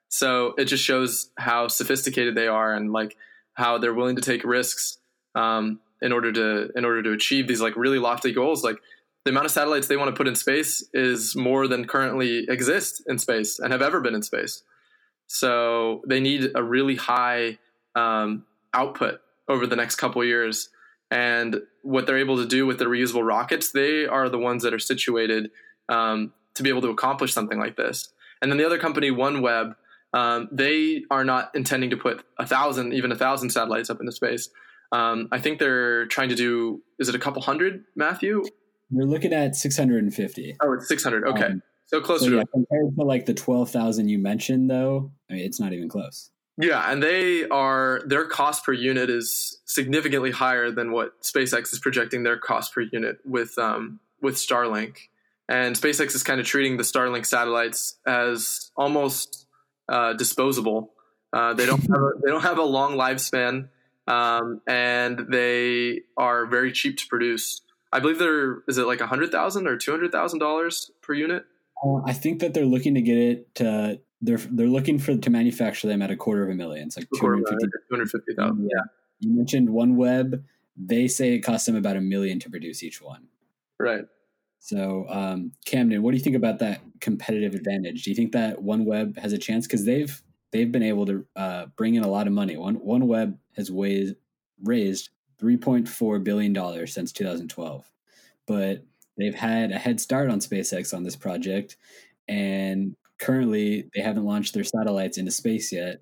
So it just shows how sophisticated they are and like how they're willing to take risks um, in order to in order to achieve these like really lofty goals. Like the amount of satellites they want to put in space is more than currently exist in space and have ever been in space. So they need a really high um, output over the next couple of years. And what they're able to do with the reusable rockets, they are the ones that are situated um, to be able to accomplish something like this. And then the other company, OneWeb. Um, they are not intending to put a thousand, even a thousand satellites up into space. Um, I think they're trying to do, is it a couple hundred, Matthew? We're looking at six hundred fifty. Oh, it's six hundred. Okay. Um, so closer so yeah, to compared to like the twelve thousand you mentioned though. I mean, it's not even close. Yeah. And they are, their cost per unit is significantly higher than what SpaceX is projecting their cost per unit with, um, with Starlink. And SpaceX is kind of treating the Starlink satellites as almost Uh, disposable. Uh, they don't have a, they don't have a long lifespan, um, and they are very cheap to produce. I believe they're is it like a hundred thousand or two hundred thousand dollars per unit? Uh, I think that they're looking to get it to they're they're looking for to manufacture them at a quarter of a million. It's like two hundred fifty thousand. Yeah, you mentioned OneWeb. They say it costs them about a million to produce each one. Right. So, um, Camden, what do you think about that competitive advantage? Do you think that OneWeb has a chance? Because they've they've been able to uh, bring in a lot of money. One OneWeb has wa- raised three point four billion dollars since two thousand twelve, but they've had a head start on SpaceX on this project, and currently they haven't launched their satellites into space yet.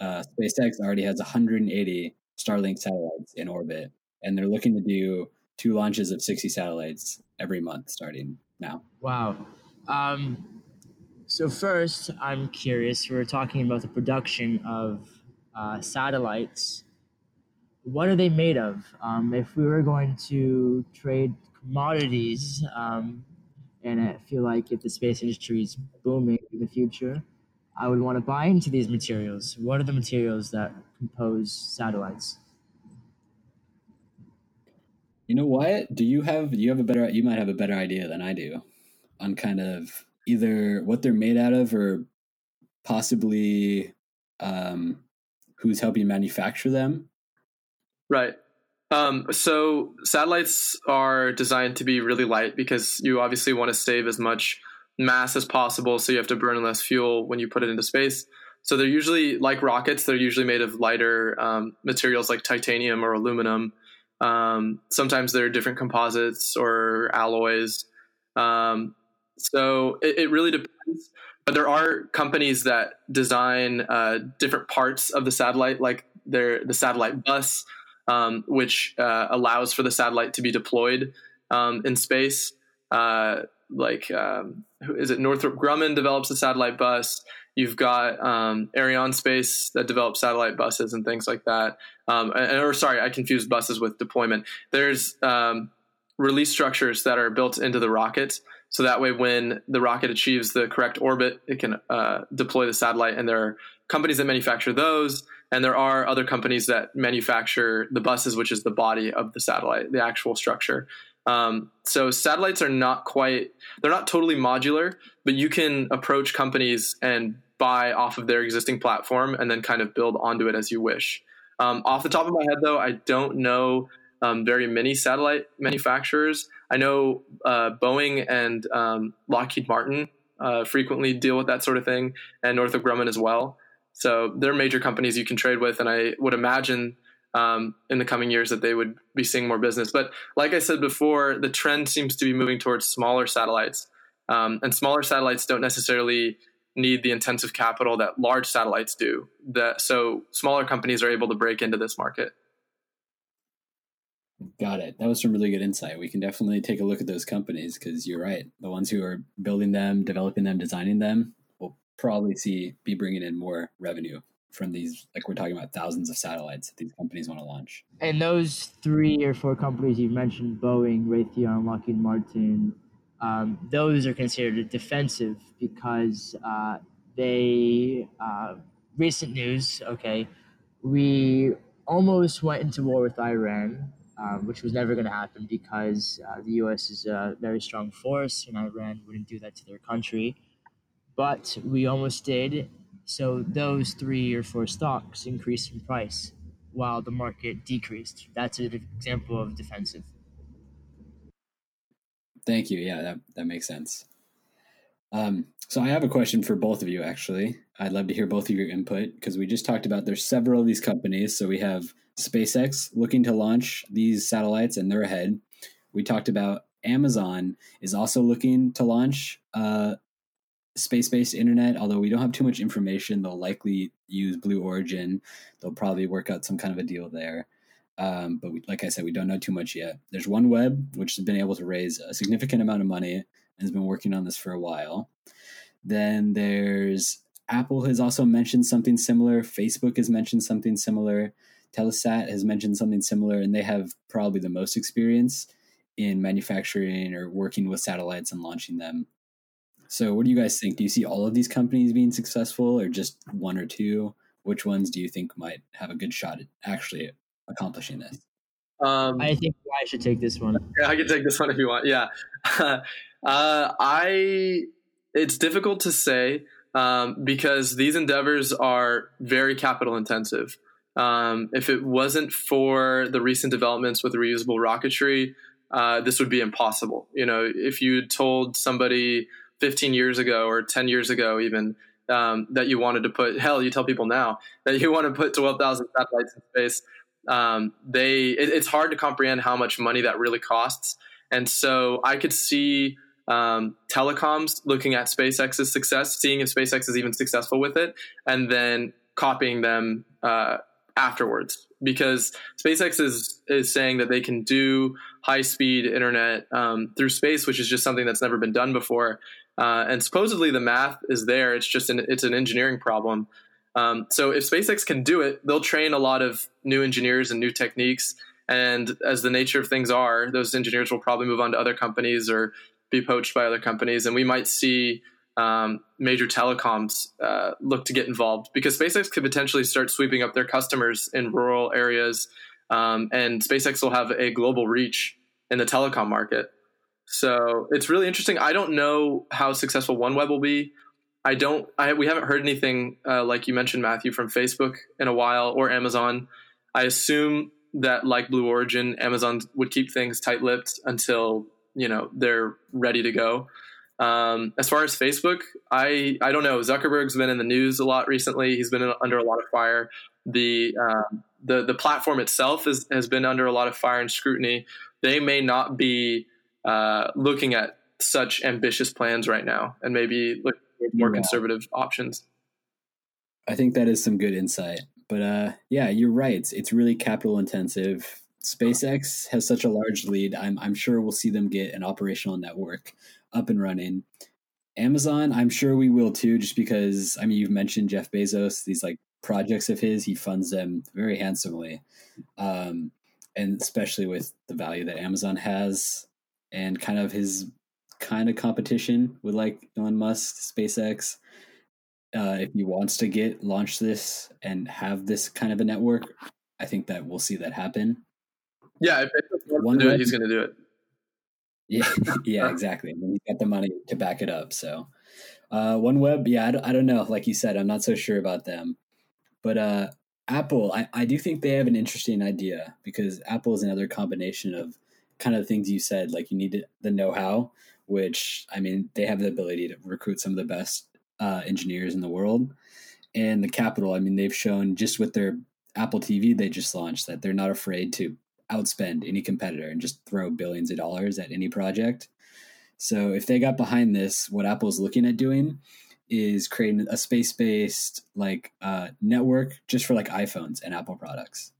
Uh, SpaceX already has one hundred eighty Starlink satellites in orbit, and they're looking to do two launches of sixty satellites every month starting now. Wow. Um, so first, I'm curious, we were talking about the production of uh, satellites. What are they made of? Um, if we were going to trade commodities, um, and I feel like if the space industry is booming in the future, I would want to buy into these materials. What are the materials that compose satellites? You know, Wyatt, do you have you have a better you might have a better idea than I do on kind of either what they're made out of or possibly um, who's helping manufacture them? Right. Um, so satellites are designed to be really light because you obviously want to save as much mass as possible, so you have to burn less fuel when you put it into space. So they're usually like rockets. They're usually made of lighter um, materials like titanium or aluminum. Um, sometimes there are different composites or alloys. Um, so it, it really depends, but there are companies that design, uh, different parts of the satellite, like their, the satellite bus, um, which, uh, allows for the satellite to be deployed, um, in space. Uh, like, um, is it Northrop Grumman develops a satellite bus? You've got um, Arianespace that develops satellite buses and things like that. Um, or sorry, I confused buses with deployment. There's um, release structures that are built into the rockets So that way, when the rocket achieves the correct orbit, it can uh, deploy the satellite. And there are companies that manufacture those. And there are other companies that manufacture the buses, which is the body of the satellite, the actual structure. Um, so satellites are not quite, they're not totally modular, but you can approach companies and buy off of their existing platform and then kind of build onto it as you wish. Um, off the top of my head, though, I don't know um, very many satellite manufacturers. I know uh, Boeing and um, Lockheed Martin uh, frequently deal with that sort of thing, and Northrop Grumman as well. So they're major companies you can trade with, and I would imagine um, in the coming years that they would be seeing more business. But like I said before, the trend seems to be moving towards smaller satellites, um, and smaller satellites don't necessarily need the intensive capital that large satellites do. That, so smaller companies are able to break into this market. Got it. That was some really good insight. We can definitely take a look at those companies, because you're right. The ones who are building them, developing them, designing them, probably see be bringing in more revenue from these, like we're talking about thousands of satellites that these companies want to launch. And those three or four companies you mentioned, Boeing, Raytheon, Lockheed Martin, um, those are considered defensive because uh, they, uh, recent news, okay, we almost went into war with Iran, um, which was never going to happen because uh, the U S is a very strong force and Iran wouldn't do that to their country. But we almost did, so those three or four stocks increased in price while the market decreased. That's an example of defensive. Thank you. Yeah, that, that makes sense. Um, so I have a question for both of you, actually. I'd love to hear both of your input, because we just talked about there's several of these companies. So we have SpaceX looking to launch these satellites, and they're ahead. We talked about Amazon is also looking to launch uh space-based internet, although we don't have too much information. They'll likely use Blue Origin. They'll probably work out some kind of a deal there. Um, but we, like I said, we don't know too much yet. There's OneWeb, which has been able to raise a significant amount of money and has been working on this for a while. Then there's Apple has also mentioned something similar. Facebook has mentioned something similar. Telesat has mentioned something similar, and they have probably the most experience in manufacturing or working with satellites and launching them. So what do you guys think? Do you see all of these companies being successful, or just one or two? Which ones do you think might have a good shot at actually accomplishing this? Um, I think I should take this one. Yeah, I can take this one if you want. Yeah. uh, I. It's difficult to say um, because these endeavors are very capital intensive. Um, if it wasn't for the recent developments with reusable rocketry, uh, this would be impossible. You know, if you told somebody fifteen years ago or ten years ago even, um, that you wanted to put, hell, you tell people now that you want to put twelve thousand satellites in space. Um, they, it, it's hard to comprehend how much money that really costs. And so I could see um, telecoms looking at SpaceX's success, seeing if SpaceX is even successful with it, and then copying them uh, afterwards, because SpaceX is, is saying that they can do high speed internet um, through space, which is just something that's never been done before. Uh, and supposedly the math is there. It's just an, it's an engineering problem. Um, so if SpaceX can do it, they'll train a lot of new engineers and new techniques. And as the nature of things are, those engineers will probably move on to other companies or be poached by other companies. And we might see um, major telecoms uh, look to get involved, because SpaceX could potentially start sweeping up their customers in rural areas. Um, and SpaceX will have a global reach in the telecom market. So it's really interesting. I don't know how successful OneWeb will be. I don't. I we haven't heard anything uh, like you mentioned, Matthew, from Facebook in a while, or Amazon. I assume that, like Blue Origin, Amazon would keep things tight-lipped until, you know, they're ready to go. Um, as far as Facebook, I I don't know. Zuckerberg's been in the news a lot recently. He's been in, under a lot of fire. The um, the the platform itself is, has been under a lot of fire and scrutiny. They may not be Uh, looking at such ambitious plans right now, and maybe look at more yeah. conservative options. I think that is some good insight. But uh, yeah, you're right. It's, it's really capital intensive. SpaceX has such a large lead. I'm, I'm sure we'll see them get an operational network up and running. Amazon, I'm sure we will too, just because, I mean, you've mentioned Jeff Bezos, these like projects of his, he funds them very handsomely. Um, and especially with the value that Amazon has, and kind of his kind of competition with like Elon Musk, SpaceX. Uh, if he wants to get launch this and have this kind of a network, I think that we'll see that happen. Yeah, if Bezos wants to do it, he's going to do it. Yeah, yeah, exactly. I mean, he's got the money to back it up. So, uh, OneWeb, yeah, I don't, I don't know. Like you said, I'm not so sure about them. But uh, Apple, I, I do think they have an interesting idea, because Apple is another combination of kind of things you said. Like, you need the know-how, which, I mean, they have the ability to recruit some of the best Uh, engineers in the world, and the capital. I mean, they've shown just with their Apple T V they just launched that they're not afraid to outspend any competitor and just throw billions of dollars at any project. So if they got behind this, what Apple's looking at doing is creating a space-based like uh, network just for like iPhones and Apple products.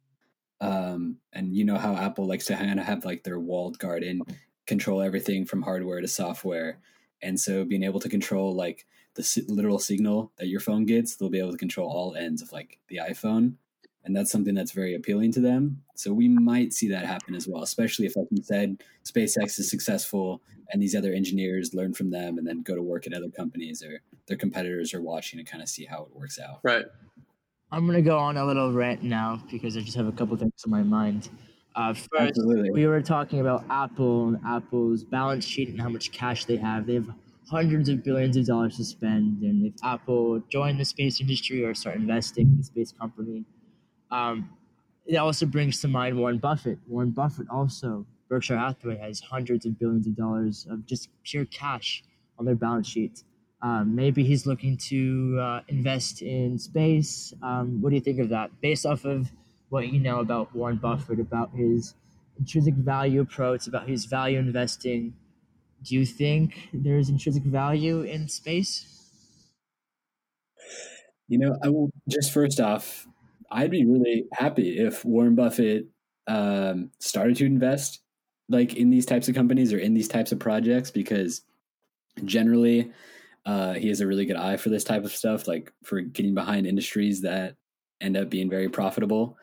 Um, and you know how Apple likes to kind of have like their walled garden, control everything from hardware to software. And so being able to control like the literal signal that your phone gets, they'll be able to control all ends of like the iPhone. And that's something that's very appealing to them. So we might see that happen as well, especially if, like you said, SpaceX is successful and these other engineers learn from them and then go to work at other companies, or their competitors are watching and kind of see how it works out. Right. I'm going to go on a little rant now because I just have a couple things in my mind. Uh, first, Absolutely. We were talking about Apple and Apple's balance sheet and how much cash they have. They have hundreds of billions of dollars to spend, and if Apple joined the space industry or start investing in the space company, um, it also brings to mind Warren Buffett. Warren Buffett also, Berkshire Hathaway, has hundreds of billions of dollars of just pure cash on their balance sheet. Um, maybe he's looking to uh, invest in space. Um, what do you think of that? Based off of what you know about Warren Buffett, about his intrinsic value approach, about his value investing, do you think there is intrinsic value in space? You know, I will just first off, I'd be really happy if Warren Buffett um, started to invest like in these types of companies or in these types of projects, because generally uh, he has a really good eye for this type of stuff, like for getting behind industries that end up being very profitable.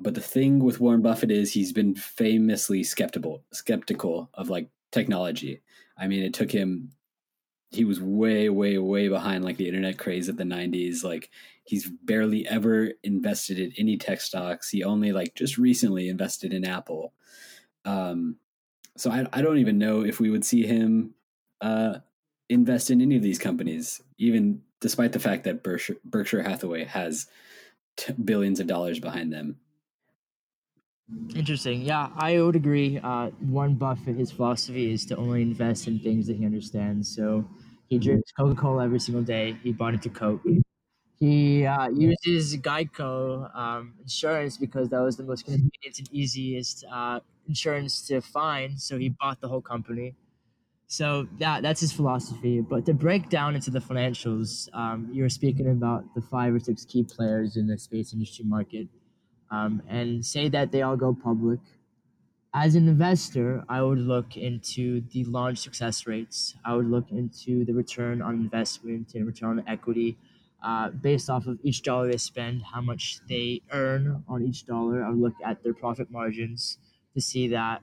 But the thing with Warren Buffett is he's been famously skeptical, skeptical of like technology. I mean, it took him, he was way, way, way behind like the internet craze of the nineties. Like, he's barely ever invested in any tech stocks. He only like just recently invested in Apple. Um, so I, I don't even know if we would see him uh, invest in any of these companies, even despite the fact that Berkshire, Berkshire Hathaway has t- billions of dollars behind them. Interesting. Yeah, I would agree. Uh, Warren Buffett, his philosophy is to only invest in things that he understands. So he drinks Coca-Cola every single day. He bought into Coke. He uh, uses Geico um, insurance because that was the most convenient and easiest uh, insurance to find. So he bought the whole company. So that, that's his philosophy. But to break down into the financials, um, you were speaking about the five or six key players in the space industry market. Um, and say that they all go public. As an investor, I would look into the launch success rates. I would look into the return on investment and return on equity uh, based off of each dollar they spend, how much they earn on each dollar. I would look at their profit margins to see that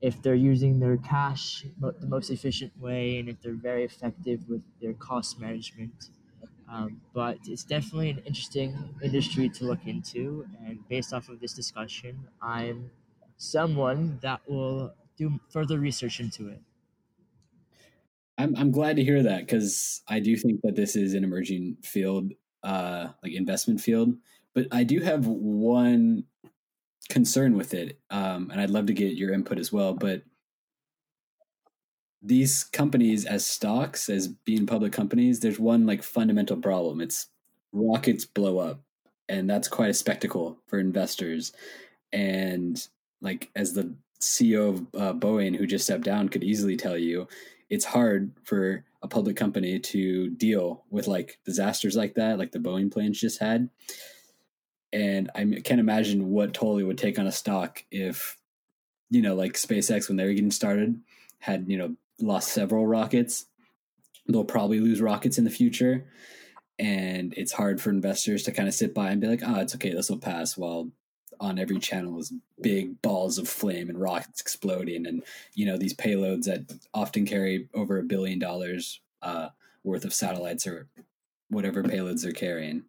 if they're using their cash the most efficient way and if they're very effective with their cost management. Um, but it's definitely an interesting industry to look into. And based off of this discussion, I'm someone that will do further research into it. I'm I'm glad to hear that, because I do think that this is an emerging field, uh, like investment field. But I do have one concern with it, um, and I'd love to get your input as well. But these companies as stocks, as being public companies, there's one like fundamental problem. It's rockets blow up, and that's quite a spectacle for investors. And like, as the C E O of uh, Boeing, who just stepped down, could easily tell you, it's hard for a public company to deal with like disasters like that, like the Boeing planes just had. And I can't imagine what toll it would take on a stock if, you know, like SpaceX, when they were getting started, had, you know, lost several rockets. They'll probably lose rockets in the future. And it's hard for investors to kind of sit by and be like, oh, it's okay, this will pass, while on every channel is big balls of flame and rockets exploding. And, you know, these payloads that often carry over a billion dollars uh, worth of satellites or whatever payloads they're carrying.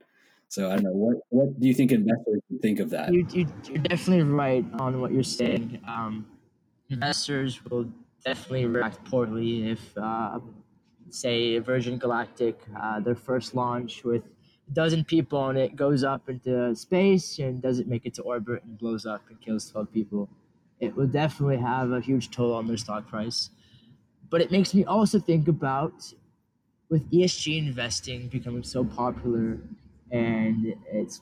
So I don't know. What, what do you think investors think of that? You, you, you're definitely right on what you're saying. Um, investors will definitely react poorly if, uh, say, Virgin Galactic, uh, their first launch with a dozen people on it goes up into space and doesn't make it to orbit and blows up and kills twelve people. It will definitely have a huge toll on their stock price. But it makes me also think about, with E S G investing becoming so popular, and it's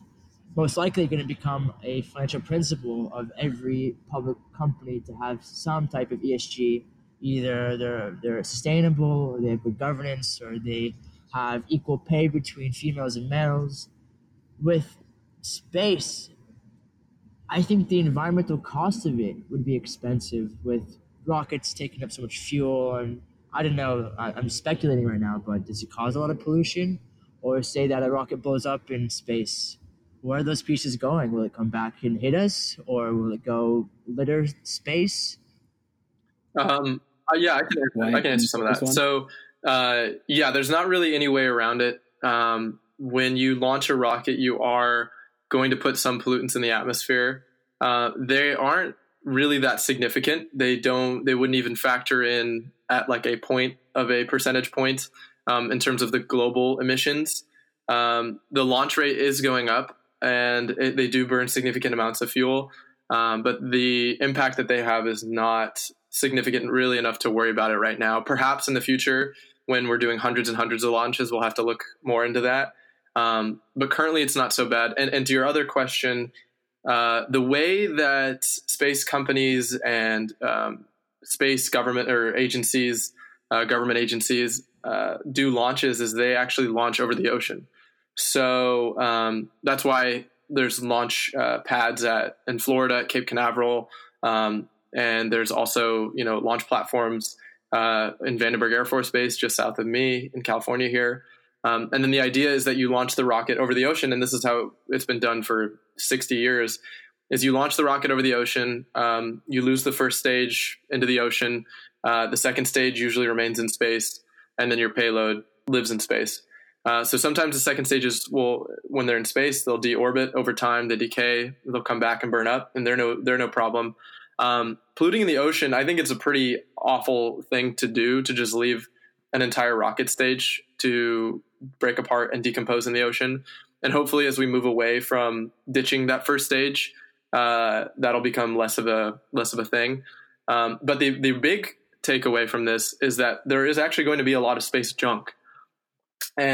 most likely going to become a financial principle of every public company to have some type of E S G. Either they're they're sustainable, or they have good governance, or they have equal pay between females and males. With space, I think the environmental cost of it would be expensive, with rockets taking up so much fuel. And I don't know, I, I'm speculating right now, but does it cause a lot of pollution? Or say that a rocket blows up in space, where are those pieces going? Will it come back and hit us, or will it go litter space? Um, uh, yeah, I can, right. I can answer some of that. So, uh, yeah, there's not really any way around it. Um, when you launch a rocket, you are going to put some pollutants in the atmosphere. Uh, they aren't really that significant. They don't. They wouldn't even factor in at like a point of a percentage point. Um, in terms of the global emissions, um, the launch rate is going up, and it, they do burn significant amounts of fuel, um, but the impact that they have is not significant really enough to worry about it right now. Perhaps in the future, when we're doing hundreds and hundreds of launches, we'll have to look more into that. Um, but currently, it's not so bad. And, and to your other question, uh, the way that space companies and um, space government or agencies, uh, government agencies, Uh, do launches is they actually launch over the ocean. So um, that's why there's launch uh, pads at in Florida at Cape Canaveral, um, and there's also you know launch platforms uh, in Vandenberg Air Force Base just south of me in California here. Um, and then the idea is that you launch the rocket over the ocean, and this is how it's been done for sixty years. Is you launch the rocket over the ocean, um, you lose the first stage into the ocean, uh, the second stage usually remains in space. And then your payload lives in space. Uh, so sometimes the second stages will, when they're in space, they'll deorbit over time. They decay. They'll come back and burn up, and they're no they're no problem. Um, polluting in the ocean, I think it's a pretty awful thing to do, to just leave an entire rocket stage to break apart and decompose in the ocean. And hopefully, as we move away from ditching that first stage, uh, that'll become less of a less of a thing. Um, but the the big takeaway from this is that there is actually going to be a lot of space junk,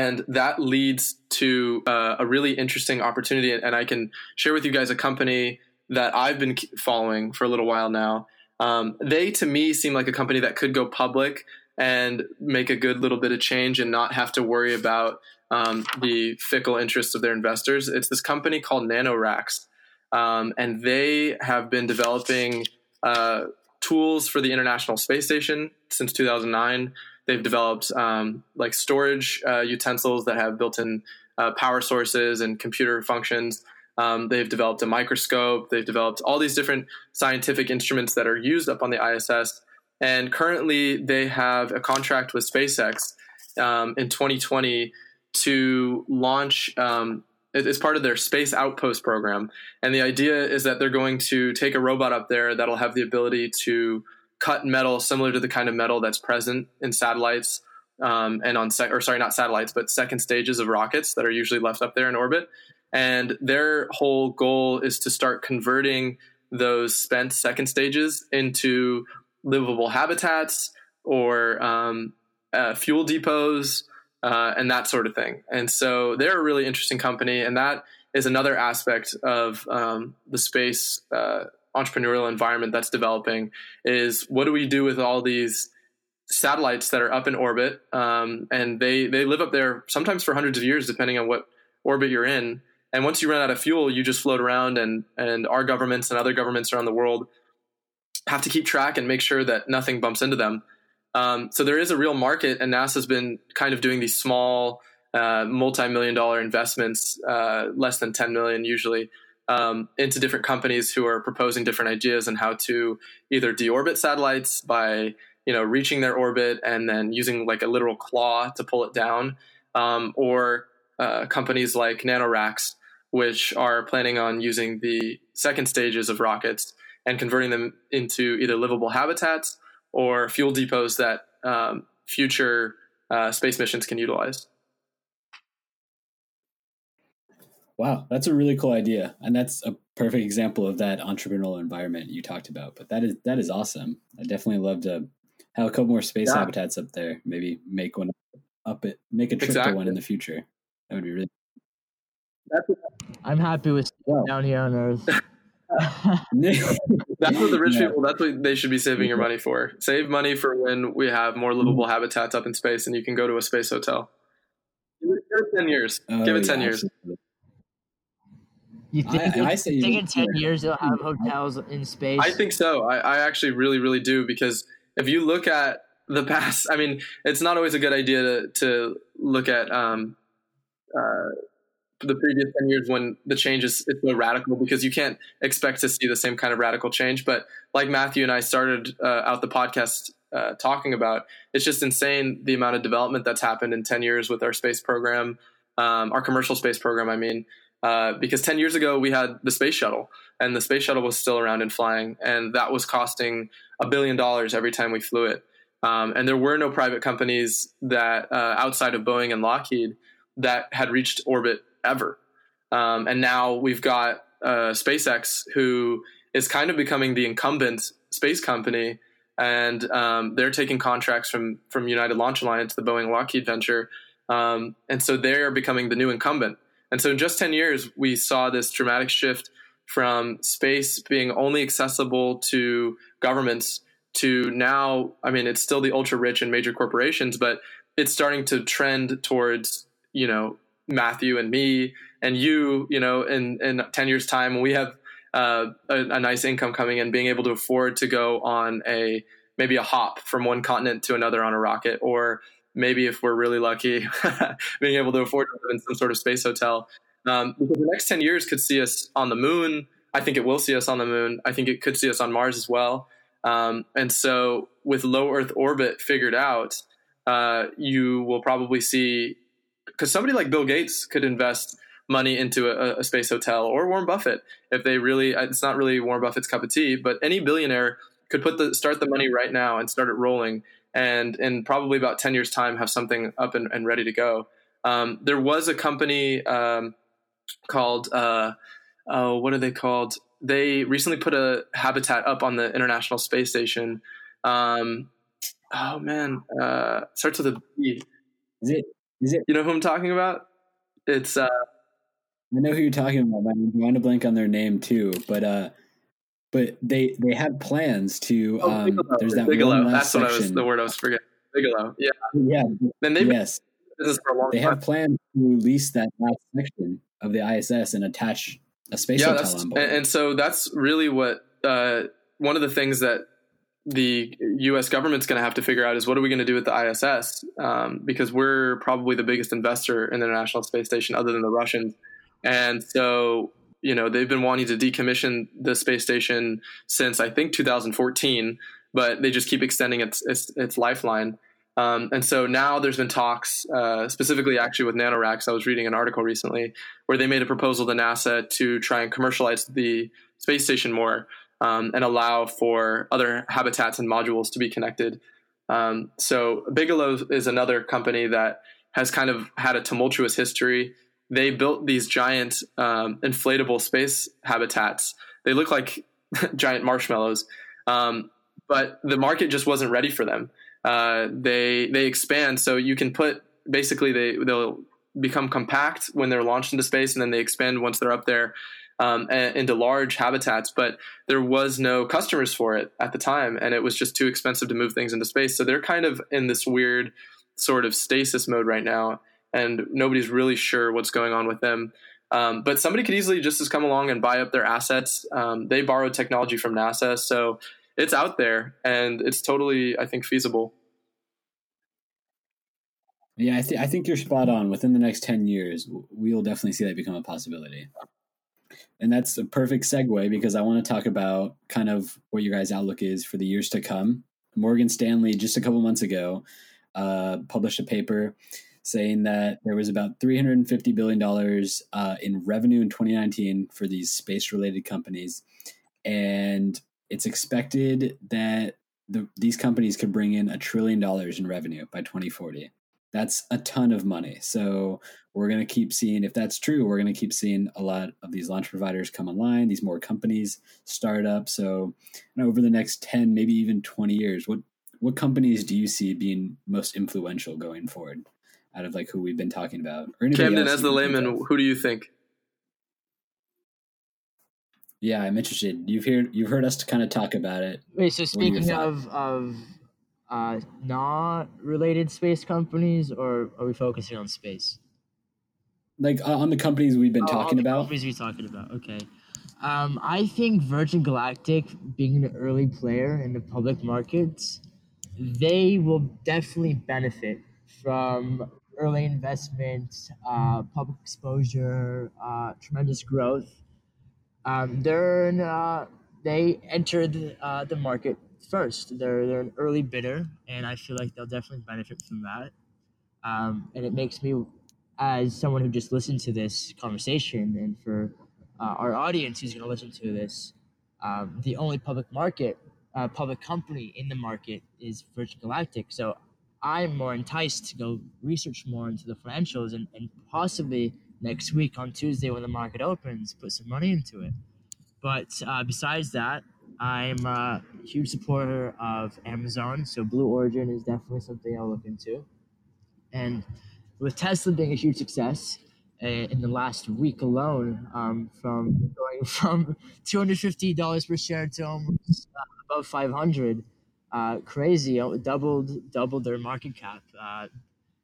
and that leads to uh, a really interesting opportunity. And I can share with you guys a company that I've been following for a little while now. Um, they, to me, seem like a company that could go public and make a good little bit of change and not have to worry about um, the fickle interests of their investors. It's this company called NanoRacks, um, and they have been developing uh, tools for the International Space Station since two thousand nine. They've developed um, like storage uh, utensils that have built-in uh, power sources and computer functions. Um, they've developed a microscope. They've developed all these different scientific instruments that are used up on the I S S. And currently, they have a contract with SpaceX um, in twenty twenty to launch um, it's part of their Space Outpost program. And the idea is that they're going to take a robot up there that'll have the ability to cut metal similar to the kind of metal that's present in satellites um, and on, se- or sorry, not satellites, but second stages of rockets that are usually left up there in orbit. And their whole goal is to start converting those spent second stages into livable habitats or um, uh, fuel depots, Uh, and that sort of thing. And so they're a really interesting company. And that is another aspect of um, the space uh, entrepreneurial environment that's developing is what do we do with all these satellites that are up in orbit? Um, and they, they live up there sometimes for hundreds of years, depending on what orbit you're in. And once you run out of fuel, you just float around, and, and our governments and other governments around the world have to keep track and make sure that nothing bumps into them. Um, so there is a real market, and NASA's been kind of doing these small, uh, multi-million dollar investments, uh, less than ten million usually, um, into different companies who are proposing different ideas on how to either deorbit satellites by, you know, reaching their orbit and then using like a literal claw to pull it down, um, or uh, companies like NanoRacks, which are planning on using the second stages of rockets and converting them into either livable habitats or fuel depots that um, future uh, space missions can utilize. Wow, that's a really cool idea. And that's a perfect example of that entrepreneurial environment you talked about. But that is that is awesome. I definitely love to have a couple more space yeah. habitats up there. Maybe make one up it make a trip exactly. to one in the future. That would be really cool. I'm happy with yeah. down here on Earth. That's what the rich yeah. people, that's what they should be saving your money for. Save money for when we have more livable habitats up in space and you can go to a space hotel. Give it ten years. Oh, Give it ten yeah, years. Absolutely. You think, I, I say you think in ten yeah. years they'll have hotels in space? I think so. I, I actually really, really do, because if you look at the past, I mean, it's not always a good idea to, to look at um, uh, the previous ten years when the change is it's so radical, because you can't expect to see the same kind of radical change. But like Matthew and I started uh, out the podcast uh, talking about, it's just insane the amount of development that's happened in ten years with our space program, um, our commercial space program, I mean. Uh, because ten years ago we had the space shuttle, and the space shuttle was still around and flying, and that was costing a billion dollars every time we flew it. Um, and there were no private companies that uh, outside of Boeing and Lockheed that had reached orbit ever. Um, and now we've got uh, SpaceX, who is kind of becoming the incumbent space company, and um, they're taking contracts from from United Launch Alliance, the Boeing Lockheed venture, um, and so they're becoming the new incumbent. And so in just ten years, we saw this dramatic shift from space being only accessible to governments to now, I mean, it's still the ultra rich and major corporations, but it's starting to trend towards, you know, Matthew and me and you, you know, in, in ten years time, when we have uh, a, a nice income coming in, being able to afford to go on a, maybe a hop from one continent to another on a rocket, or maybe if we're really lucky, being able to afford to live in some sort of space hotel. Um, because the next ten years could see us on the moon. I think it will see us on the moon. I think it could see us on Mars as well. Um, and so with low Earth orbit figured out, uh, you will probably see, because somebody like Bill Gates could invest money into a, a space hotel, or Warren Buffett, if they really, it's not really Warren Buffett's cup of tea, but any billionaire could put the start the money right now and start it rolling, and in probably about ten years' time have something up and, and ready to go. Um, there was a company um, called, uh, uh, what are they called? They recently put a habitat up on the International Space Station. Um, oh, man. Uh, starts with a B. Is it, is it? You know who I'm talking about? It's... Uh, I know who you're talking about. I'm trying to blank on their name, too, but... Uh... But they, they had plans to. Um, oh, Bigelow. There's that Bigelow. One That's section. What I was. The word I was forgetting. Bigelow. Yeah. Yeah. Then they yes. Business for a long they time. Have plans to release that last section of the I S S and attach a space yeah, hotel on board. And, and so that's really what uh, one of the things that the U S government's going to have to figure out is, what are we going to do with the I S S? Um, because we're probably the biggest investor in the International Space Station, other than the Russians, and so. You know, they've been wanting to decommission the space station since, I think, two thousand fourteen, but they just keep extending its its, its lifeline. Um, and so now there's been talks, uh, specifically actually with NanoRacks. I was reading an article recently where they made a proposal to NASA to try and commercialize the space station more um, and allow for other habitats and modules to be connected. Um, so Bigelow is another company that has kind of had a tumultuous history. They built these giant um, inflatable space habitats. They look like giant marshmallows, um, but the market just wasn't ready for them. Uh, they they expand, so you can put basically they they'll become compact when they're launched into space, and then they expand once they're up there um, and, into large habitats. But there was no customers for it at the time, and it was just too expensive to move things into space. So they're kind of in this weird sort of stasis mode right now. And nobody's really sure what's going on with them. Um, but somebody could easily just as come along and buy up their assets. Um, they borrowed technology from NASA. So it's out there, and it's totally, I think, feasible. Yeah, I, th- I think you're spot on. Within the next ten years, we'll definitely see that become a possibility. And that's a perfect segue, because I want to talk about kind of what your guys' outlook is for the years to come. Morgan Stanley, just a couple months ago, uh, published a paper saying that there was about three hundred fifty billion dollars uh, in revenue in twenty nineteen for these space-related companies. And it's expected that the, these companies could bring in a trillion dollars in revenue by twenty forty. That's a ton of money. So we're going to keep seeing, if that's true, we're going to keep seeing a lot of these launch providers come online, these more companies start up. So, you know, over the next ten, maybe even twenty years, what what companies do you see being most influential going forward out of like who we've been talking about? Or Camden, as the layman, who do you think? Yeah, I'm interested. You've heard you've heard us kind of talk about it. Wait, so speaking of of uh, not related space companies, or are we focusing on space? Like uh, on the companies we've been oh, talking about. Companies we're talking about. Okay, um, I think Virgin Galactic, being an early player in the public markets, they will definitely benefit from early investment, uh, public exposure, uh, tremendous growth. Um, they're in, uh, they entered uh, the market first. They're they're an early bidder, and I feel like they'll definitely benefit from that. Um, and it makes me, as someone who just listened to this conversation, and for uh, our audience who's going to listen to this, um, the only public market, uh, public company in the market is Virgin Galactic. So I'm more enticed to go research more into the financials and, and possibly next week on Tuesday when the market opens, put some money into it. But uh, besides that, I'm a huge supporter of Amazon, so Blue Origin is definitely something I'll look into. And with Tesla being a huge success uh, in the last week alone, um, from going from two hundred fifty dollars per share to almost uh, above five hundred dollars, uh, crazy, doubled, doubled their market cap. Uh,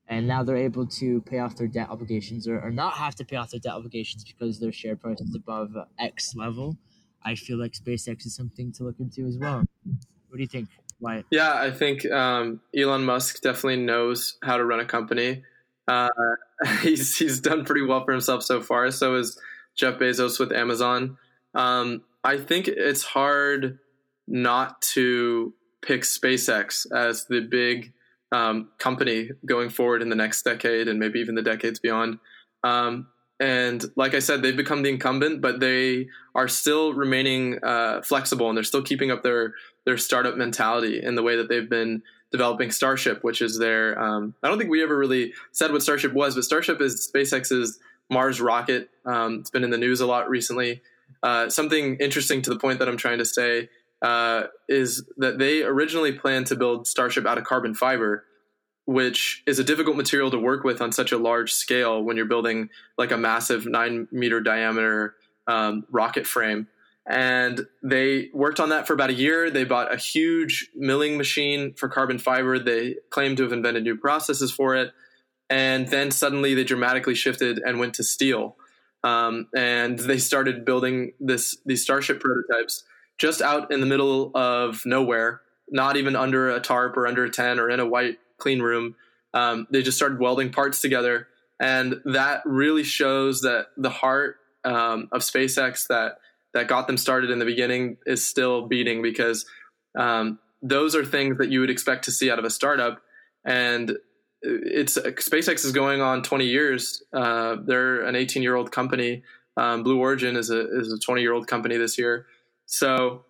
And now they're able to pay off their debt obligations, or, or not have to pay off their debt obligations because their share price is above X level. I feel like SpaceX is something to look into as well. What do you think, Wyatt? Yeah, I think um, Elon Musk definitely knows how to run a company. Uh, he's he's done pretty well for himself so far. So is Jeff Bezos with Amazon. Um, I think it's hard not to pick SpaceX as the big Um, company going forward in the next decade and maybe even the decades beyond. Um, and like I said, they've become the incumbent, but they are still remaining uh, flexible, and they're still keeping up their, their startup mentality in the way that they've been developing Starship, which is their, um, I don't think we ever really said what Starship was, but Starship is SpaceX's Mars rocket. Um, it's been in the news a lot recently. Uh, something interesting to the point that I'm trying to say Uh, is that they originally planned to build Starship out of carbon fiber, which is a difficult material to work with on such a large scale when you're building like a massive nine meter diameter um, rocket frame. And they worked on that for about a year. They bought a huge milling machine for carbon fiber. They claimed to have invented new processes for it. And then suddenly they dramatically shifted and went to steel. Um, and they started building this these Starship prototypes just out in the middle of nowhere, not even under a tarp or under a tent or in a white clean room. Um, they just started welding parts together. And that really shows that the heart um, of SpaceX that, that got them started in the beginning is still beating, because um, those are things that you would expect to see out of a startup. And it's SpaceX is going on twenty years. Uh, they're an eighteen-year-old company. Um, Blue Origin is a is a twenty-year-old company this year. So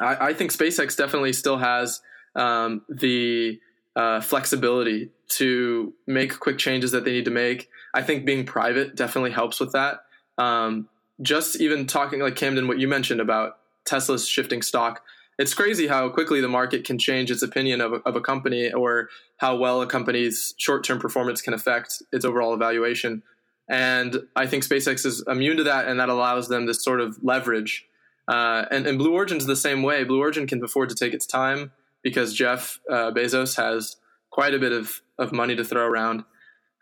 I, I think SpaceX definitely still has um, the uh, flexibility to make quick changes that they need to make. I think being private definitely helps with that. Um, just even talking like Camden, what you mentioned about Tesla's shifting stock, it's crazy how quickly the market can change its opinion of a, of a company, or how well a company's short-term performance can affect its overall evaluation. And I think SpaceX is immune to that, and that allows them this sort of leverage. Uh, and, and Blue Origin's the same way. Blue Origin can afford to take its time because Jeff uh, Bezos has quite a bit of, of money to throw around.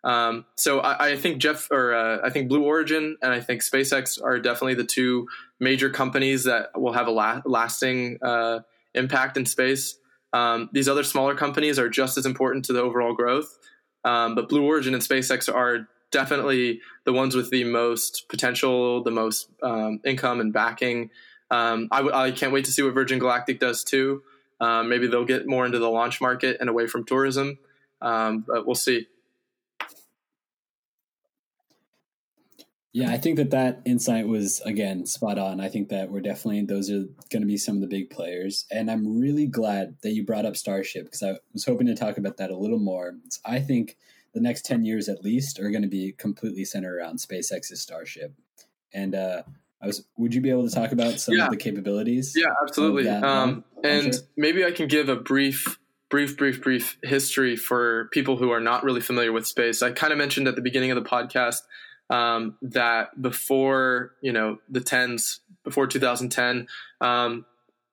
Um, so I, I think Jeff, or uh, I think Blue Origin and I think SpaceX are definitely the two major companies that will have a la- lasting uh, impact in space. Um, these other smaller companies are just as important to the overall growth, um, but Blue Origin and SpaceX are definitely the ones with the most potential, the most um, income and backing. Um, I, w- I can't wait to see what Virgin Galactic does too. Um, maybe they'll get more into the launch market and away from tourism, um, but we'll see. Yeah, I think that that insight was, again, spot on. I think that we're definitely, those are going to be some of the big players. And I'm really glad that you brought up Starship, because I was hoping to talk about that a little more. So I think the next ten years at least are going to be completely centered around SpaceX's Starship. And uh, I was, would you be able to talk about some yeah. of the capabilities? Yeah, absolutely. That, um, um, and sure? maybe I can give a brief, brief, brief, brief history for people who are not really familiar with space. I kind of mentioned at the beginning of the podcast Um, that before, you know, the tens, before two thousand ten, um,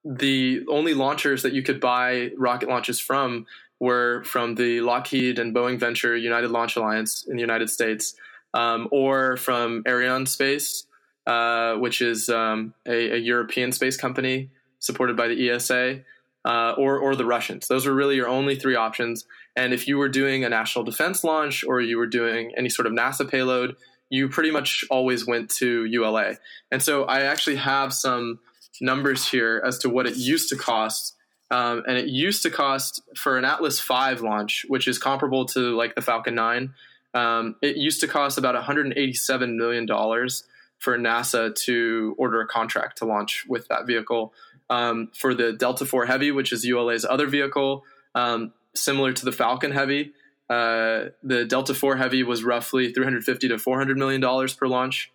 the only launchers that you could buy rocket launches from were from the Lockheed and Boeing venture United Launch Alliance in the United States, um, or from Ariane Space, uh, which is um, a, a European space company supported by the E S A, uh, or, or the Russians. Those were really your only three options. And if you were doing a national defense launch or you were doing any sort of NASA payload, you pretty much always went to U L A. And so I actually have some numbers here as to what it used to cost. Um, and it used to cost for an Atlas five launch, which is comparable to like the Falcon nine. Um, it used to cost about one hundred eighty-seven million dollars for NASA to order a contract to launch with that vehicle. Um, for the Delta four Heavy, which is U L A's other vehicle, um, similar to the Falcon Heavy, Uh, the Delta four Heavy was roughly three hundred fifty to four hundred million dollars per launch.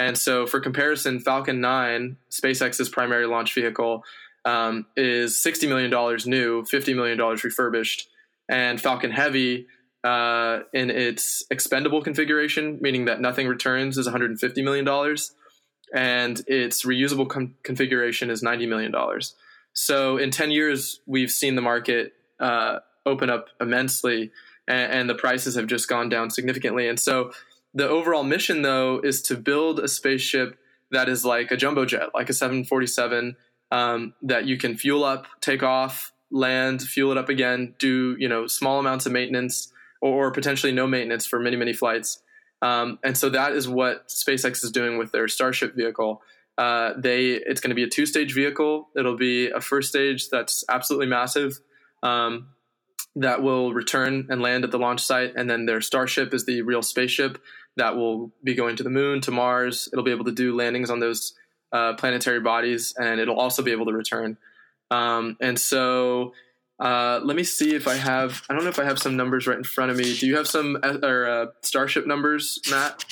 And so for comparison, Falcon nine, SpaceX's primary launch vehicle, um, is sixty million dollars new, fifty million dollars refurbished. And Falcon Heavy, uh, in its expendable configuration, meaning that nothing returns, is one hundred fifty million dollars. And its reusable com- configuration is ninety million dollars. So in ten years, we've seen the market uh, open up immensely, and the prices have just gone down significantly. And so the overall mission, though, is to build a spaceship that is like a jumbo jet, like a seven forty-seven, um, that you can fuel up, take off, land, fuel it up again, do, you know, small amounts of maintenance or, or potentially no maintenance for many, many flights. Um, and so that is what SpaceX is doing with their Starship vehicle. Uh, they it's going to be a two-stage vehicle. It'll be a first stage that's absolutely massive, Um that will return and land at the launch site. And then their Starship is the real spaceship that will be going to the moon, to Mars. It'll be able to do landings on those uh, planetary bodies, and it'll also be able to return. Um, and so uh, let me see if I have, I don't know if I have some numbers right in front of me. Do you have some uh, or, uh, Starship numbers, Matt?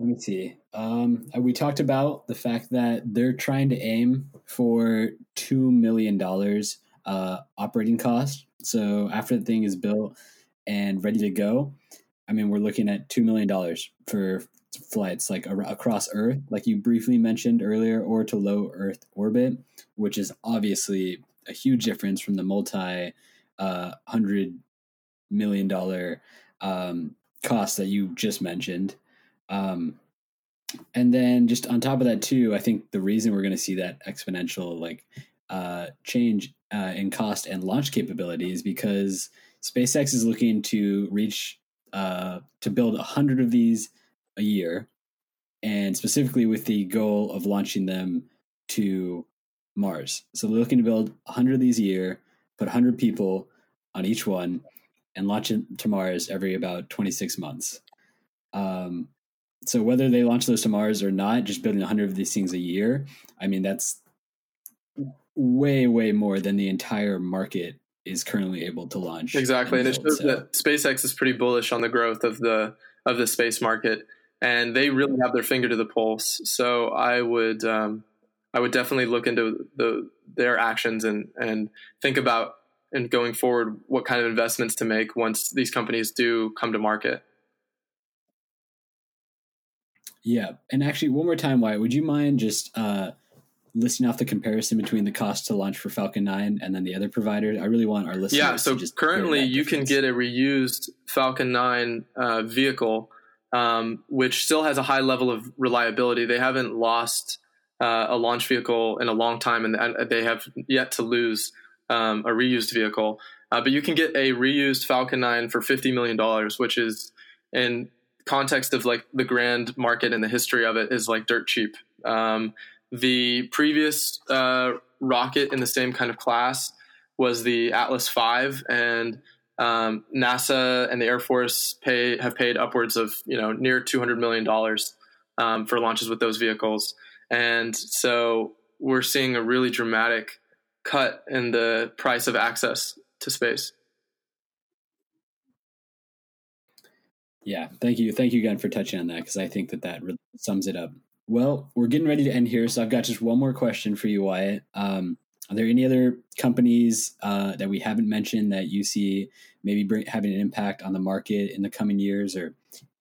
Let me see. Um, we talked about the fact that they're trying to aim for two million dollars uh, operating cost. So after the thing is built and ready to go, I mean, we're looking at two million dollars for flights like ar- across Earth, like you briefly mentioned earlier, or to low Earth orbit, which is obviously a huge difference from the multi uh, one hundred million dollars um, cost that you just mentioned. Um, and then just on top of that too, I think the reason we're going to see that exponential like, uh, change, uh, in cost and launch capability is because SpaceX is looking to reach, uh, to build a hundred of these a year, and specifically with the goal of launching them to Mars. So they're looking to build a hundred of these a year, put a hundred people on each one, and launch it to Mars every about twenty-six months. Um, So whether they launch those to Mars or not, just building one hundred of these things a year, I mean, that's way, way more than the entire market is currently able to launch. Exactly. And, and build, it shows so. that SpaceX is pretty bullish on the growth of the of the space market, and they really have their finger to the pulse. So I would um, I would definitely look into the their actions and, and think about and going forward what kind of investments to make once these companies do come to market. Yeah. And actually, one more time, Wyatt, would you mind just uh, listing off the comparison between the cost to launch for Falcon nine and then the other provider? I really want our listeners yeah, so to just... Yeah, so currently you difference. can get a reused Falcon nine uh, vehicle, um, which still has a high level of reliability. They haven't lost uh, a launch vehicle in a long time, and they have yet to lose um, a reused vehicle. Uh, but you can get a reused Falcon nine for fifty million dollars, which is, in context of like the grand market and the history of it, is like dirt cheap. Um, the previous uh, rocket in the same kind of class was the Atlas five, and um, NASA and the Air Force pay have paid upwards of you know near two hundred million dollars um, for launches with those vehicles. And so we're seeing a really dramatic cut in the price of access to space. Yeah, thank you. Thank you again for touching on that, because I think that that really sums it up. Well, we're getting ready to end here, so I've got just one more question for you, Wyatt. Um, are there any other companies uh, that we haven't mentioned that you see maybe bring, having an impact on the market in the coming years, or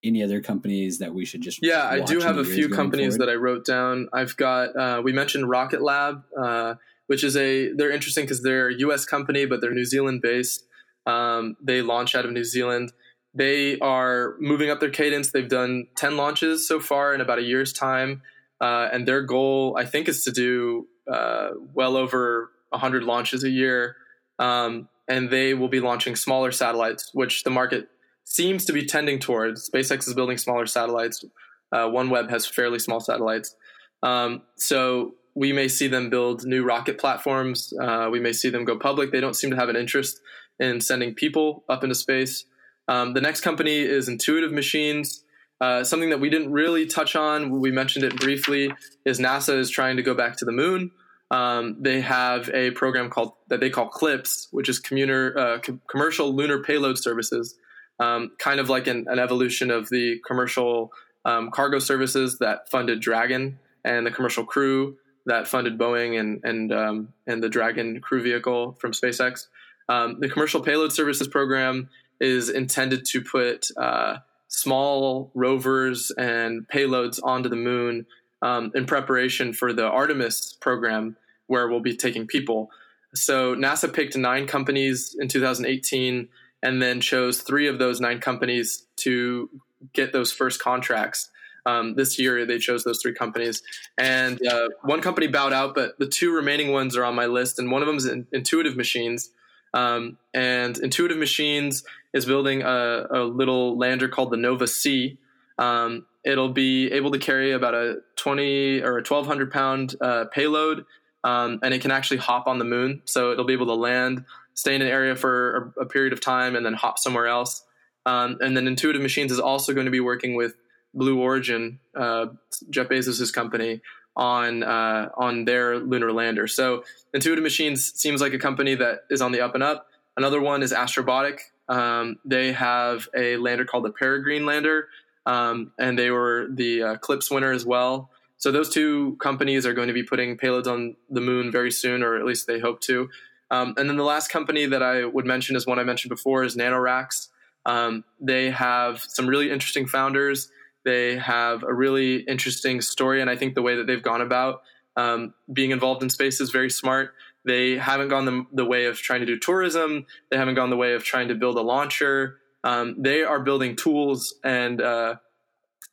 any other companies that we should just yeah watch? I do have a few companies forward that I wrote down. I've got uh we mentioned Rocket Lab, uh which is a they're interesting because they're a U S company, but they're New Zealand based. Um they launch out of New Zealand. They are moving up their cadence. They've done ten launches so far in about a year's time, uh and their goal I think is to do uh well over one hundred launches a year, um and they will be launching smaller satellites, which the market seems to be tending towards. SpaceX is building smaller satellites. Uh, OneWeb has fairly small satellites. Um, so we may see them build new rocket platforms. Uh, we may see them go public. They don't seem to have an interest in sending people up into space. Um, the next company is Intuitive Machines. Uh, something that we didn't really touch on, we mentioned it briefly, is NASA is trying to go back to the moon. Um, they have a program called that they call CLIPS, which is commuter, uh, com- Commercial Lunar Payload Services. Um, kind of like an, an evolution of the commercial um, cargo services that funded Dragon, and the commercial crew that funded Boeing and and um, and the Dragon crew vehicle from SpaceX. Um, the Commercial Payload Services program is intended to put uh, small rovers and payloads onto the moon um, in preparation for the Artemis program, where we'll be taking people. So NASA picked nine companies in two thousand eighteen, and then chose three of those nine companies to get those first contracts. Um, this year, they chose those three companies. And uh, one company bowed out, but the two remaining ones are on my list. And one of them is in- Intuitive Machines. Um, and Intuitive Machines is building a, a little lander called the Nova C. Um, it'll be able to carry about a twenty or a twelve hundred pound uh, payload, um, and it can actually hop on the moon. So it'll be able to land, stay in an area for a period of time, and then hop somewhere else. Um, and then Intuitive Machines is also going to be working with Blue Origin, uh, Jeff Bezos' company, on uh, on their lunar lander. So Intuitive Machines seems like a company that is on the up and up. Another one is Astrobotic. Um, they have a lander called the Peregrine lander, um, and they were the uh, CLIPS winner as well. So those two companies are going to be putting payloads on the moon very soon, or at least they hope to. Um, and then the last company that I would mention is one I mentioned before, is NanoRacks. Um, they have some really interesting founders. They have a really interesting story, and I think the way that they've gone about um, being involved in space is very smart. They haven't gone the, the way of trying to do tourism. They haven't gone the way of trying to build a launcher. Um, they are building tools and uh,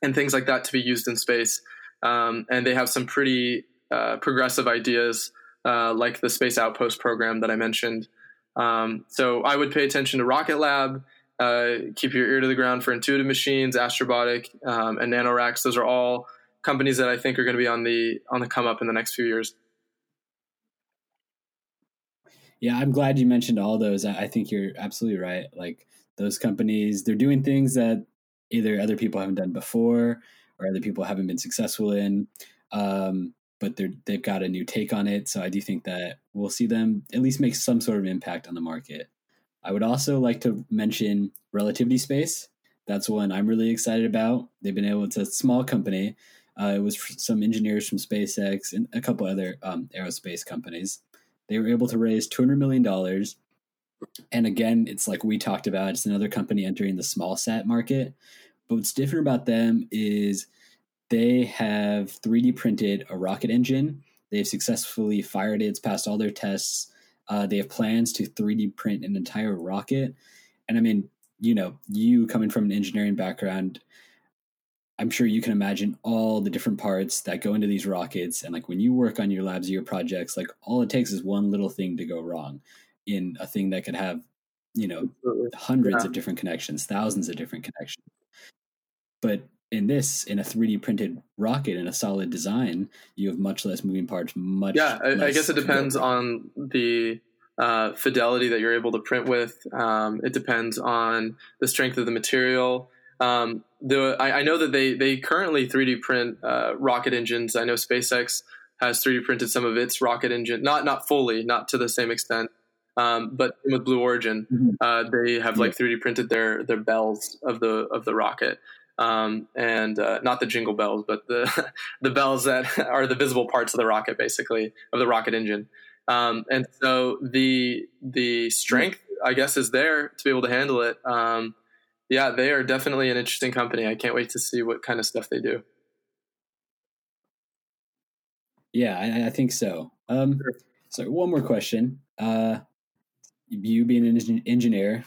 and things like that to be used in space. Um, and they have some pretty uh, progressive ideas, Uh, like the Space Outpost program that I mentioned. Um, so I would pay attention to Rocket Lab, uh, keep your ear to the ground for Intuitive Machines, Astrobotic, um, and NanoRacks. Those are all companies that I think are going to be on the on the come up in the next few years. Yeah, I'm glad you mentioned all those. I think you're absolutely right. Like those companies, they're doing things that either other people haven't done before or other people haven't been successful in. Um, but they've got a new take on it. So I do think that we'll see them at least make some sort of impact on the market. I would also like to mention Relativity Space. That's one I'm really excited about. They've been able to, it's a small company. Uh, it was some engineers from SpaceX and a couple other um, aerospace companies. They were able to raise two hundred million dollars. And again, it's like we talked about, it's another company entering the small sat market. But what's different about them is they have three D printed a rocket engine. They've successfully fired it. It's passed all their tests. Uh, they have plans to three D print an entire rocket. And I mean, you know, you coming from an engineering background, I'm sure you can imagine all the different parts that go into these rockets. And like when you work on your labs, or your projects, like all it takes is one little thing to go wrong in a thing that could have you know, hundreds yeah. of different connections, thousands of different connections. But in this, in a three D printed rocket, in a solid design, you have much less moving parts, much yeah, I, less I guess it depends on the uh, fidelity that you're able to print with. Um, it depends on the strength of the material. Um, the, I, I know that they, they currently three D print uh, rocket engines. I know SpaceX has three D printed some of its rocket engine, not not fully, not to the same extent, um, but with Blue Origin, mm-hmm. uh, they have yeah. like three D printed their their bells of the of the rocket, um, and uh, not the jingle bells, but the the bells that are the visible parts of the rocket, basically of the rocket engine. Um, and so the the strength, I guess, is there to be able to handle it. Um, yeah, they are definitely an interesting company. I can't wait to see what kind of stuff they do. Yeah, I, I think so. Um, sure. So one more question. Uh, you being an eng- engineer,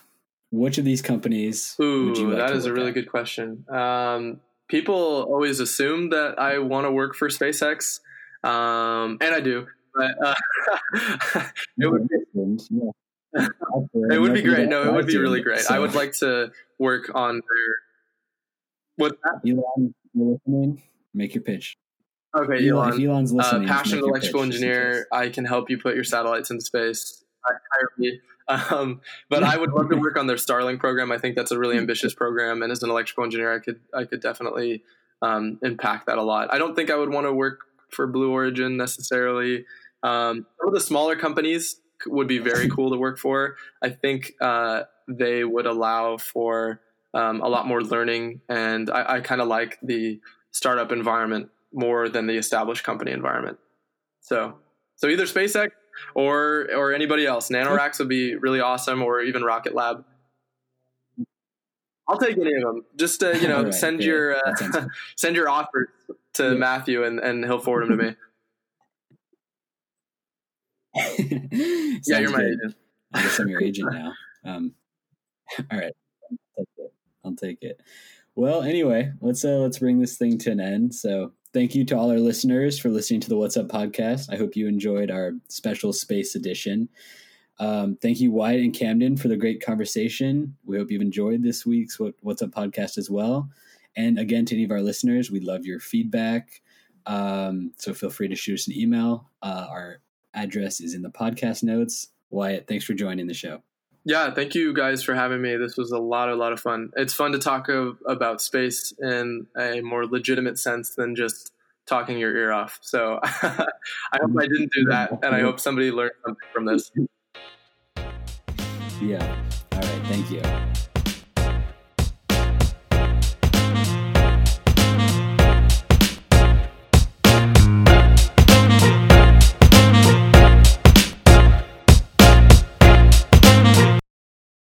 which of these companies Ooh, would you like that to is a really at? good question. Um, people always assume that I want to work for SpaceX, um, and I do. But uh, it would be, it would be great. No, it would be really great. I would like to work on their... What's that? Elon, you're listening? Make your pitch. Okay, Elon. Elon Elon's listening, uh, passionate electrical engineer. I can help you put your satellites in space. I, hire me. Um, but I would love to work on their Starlink program. I think that's a really ambitious program, and as an electrical engineer, I could I could definitely um, impact that a lot. I don't think I would want to work for Blue Origin necessarily. Um, some of the smaller companies would be very cool to work for. I think uh, they would allow for um, a lot more learning, and I, I kind of like the startup environment more than the established company environment. So, so either SpaceX or, or anybody else. NanoRacks would be really awesome, or even Rocket Lab. I'll take any of them. Just, uh, you know, right, send yeah, your, uh, send your offers to yeah. Matthew and, and he'll forward them to me. yeah, you're my agent. I guess I'm your agent now. Um, all right. I'll take it. I'll take it. Well, anyway, let's, uh, let's bring this thing to an end. So, thank you to all our listeners for listening to the What's Up podcast. I hope you enjoyed our special space edition. Um, thank you, Wyatt and Camden, for the great conversation. We hope you've enjoyed this week's what, What's Up podcast as well. And again, to any of our listeners, we love your feedback. Um, so feel free to shoot us an email. Uh, our address is in the podcast notes. Wyatt, thanks for joining the show. Yeah, thank you guys for having me. This was a lot, a lot of fun. It's fun to talk of, about space in a more legitimate sense than just talking your ear off. So I hope I didn't do that, and I hope somebody learned something from this. Yeah. All right. Thank you.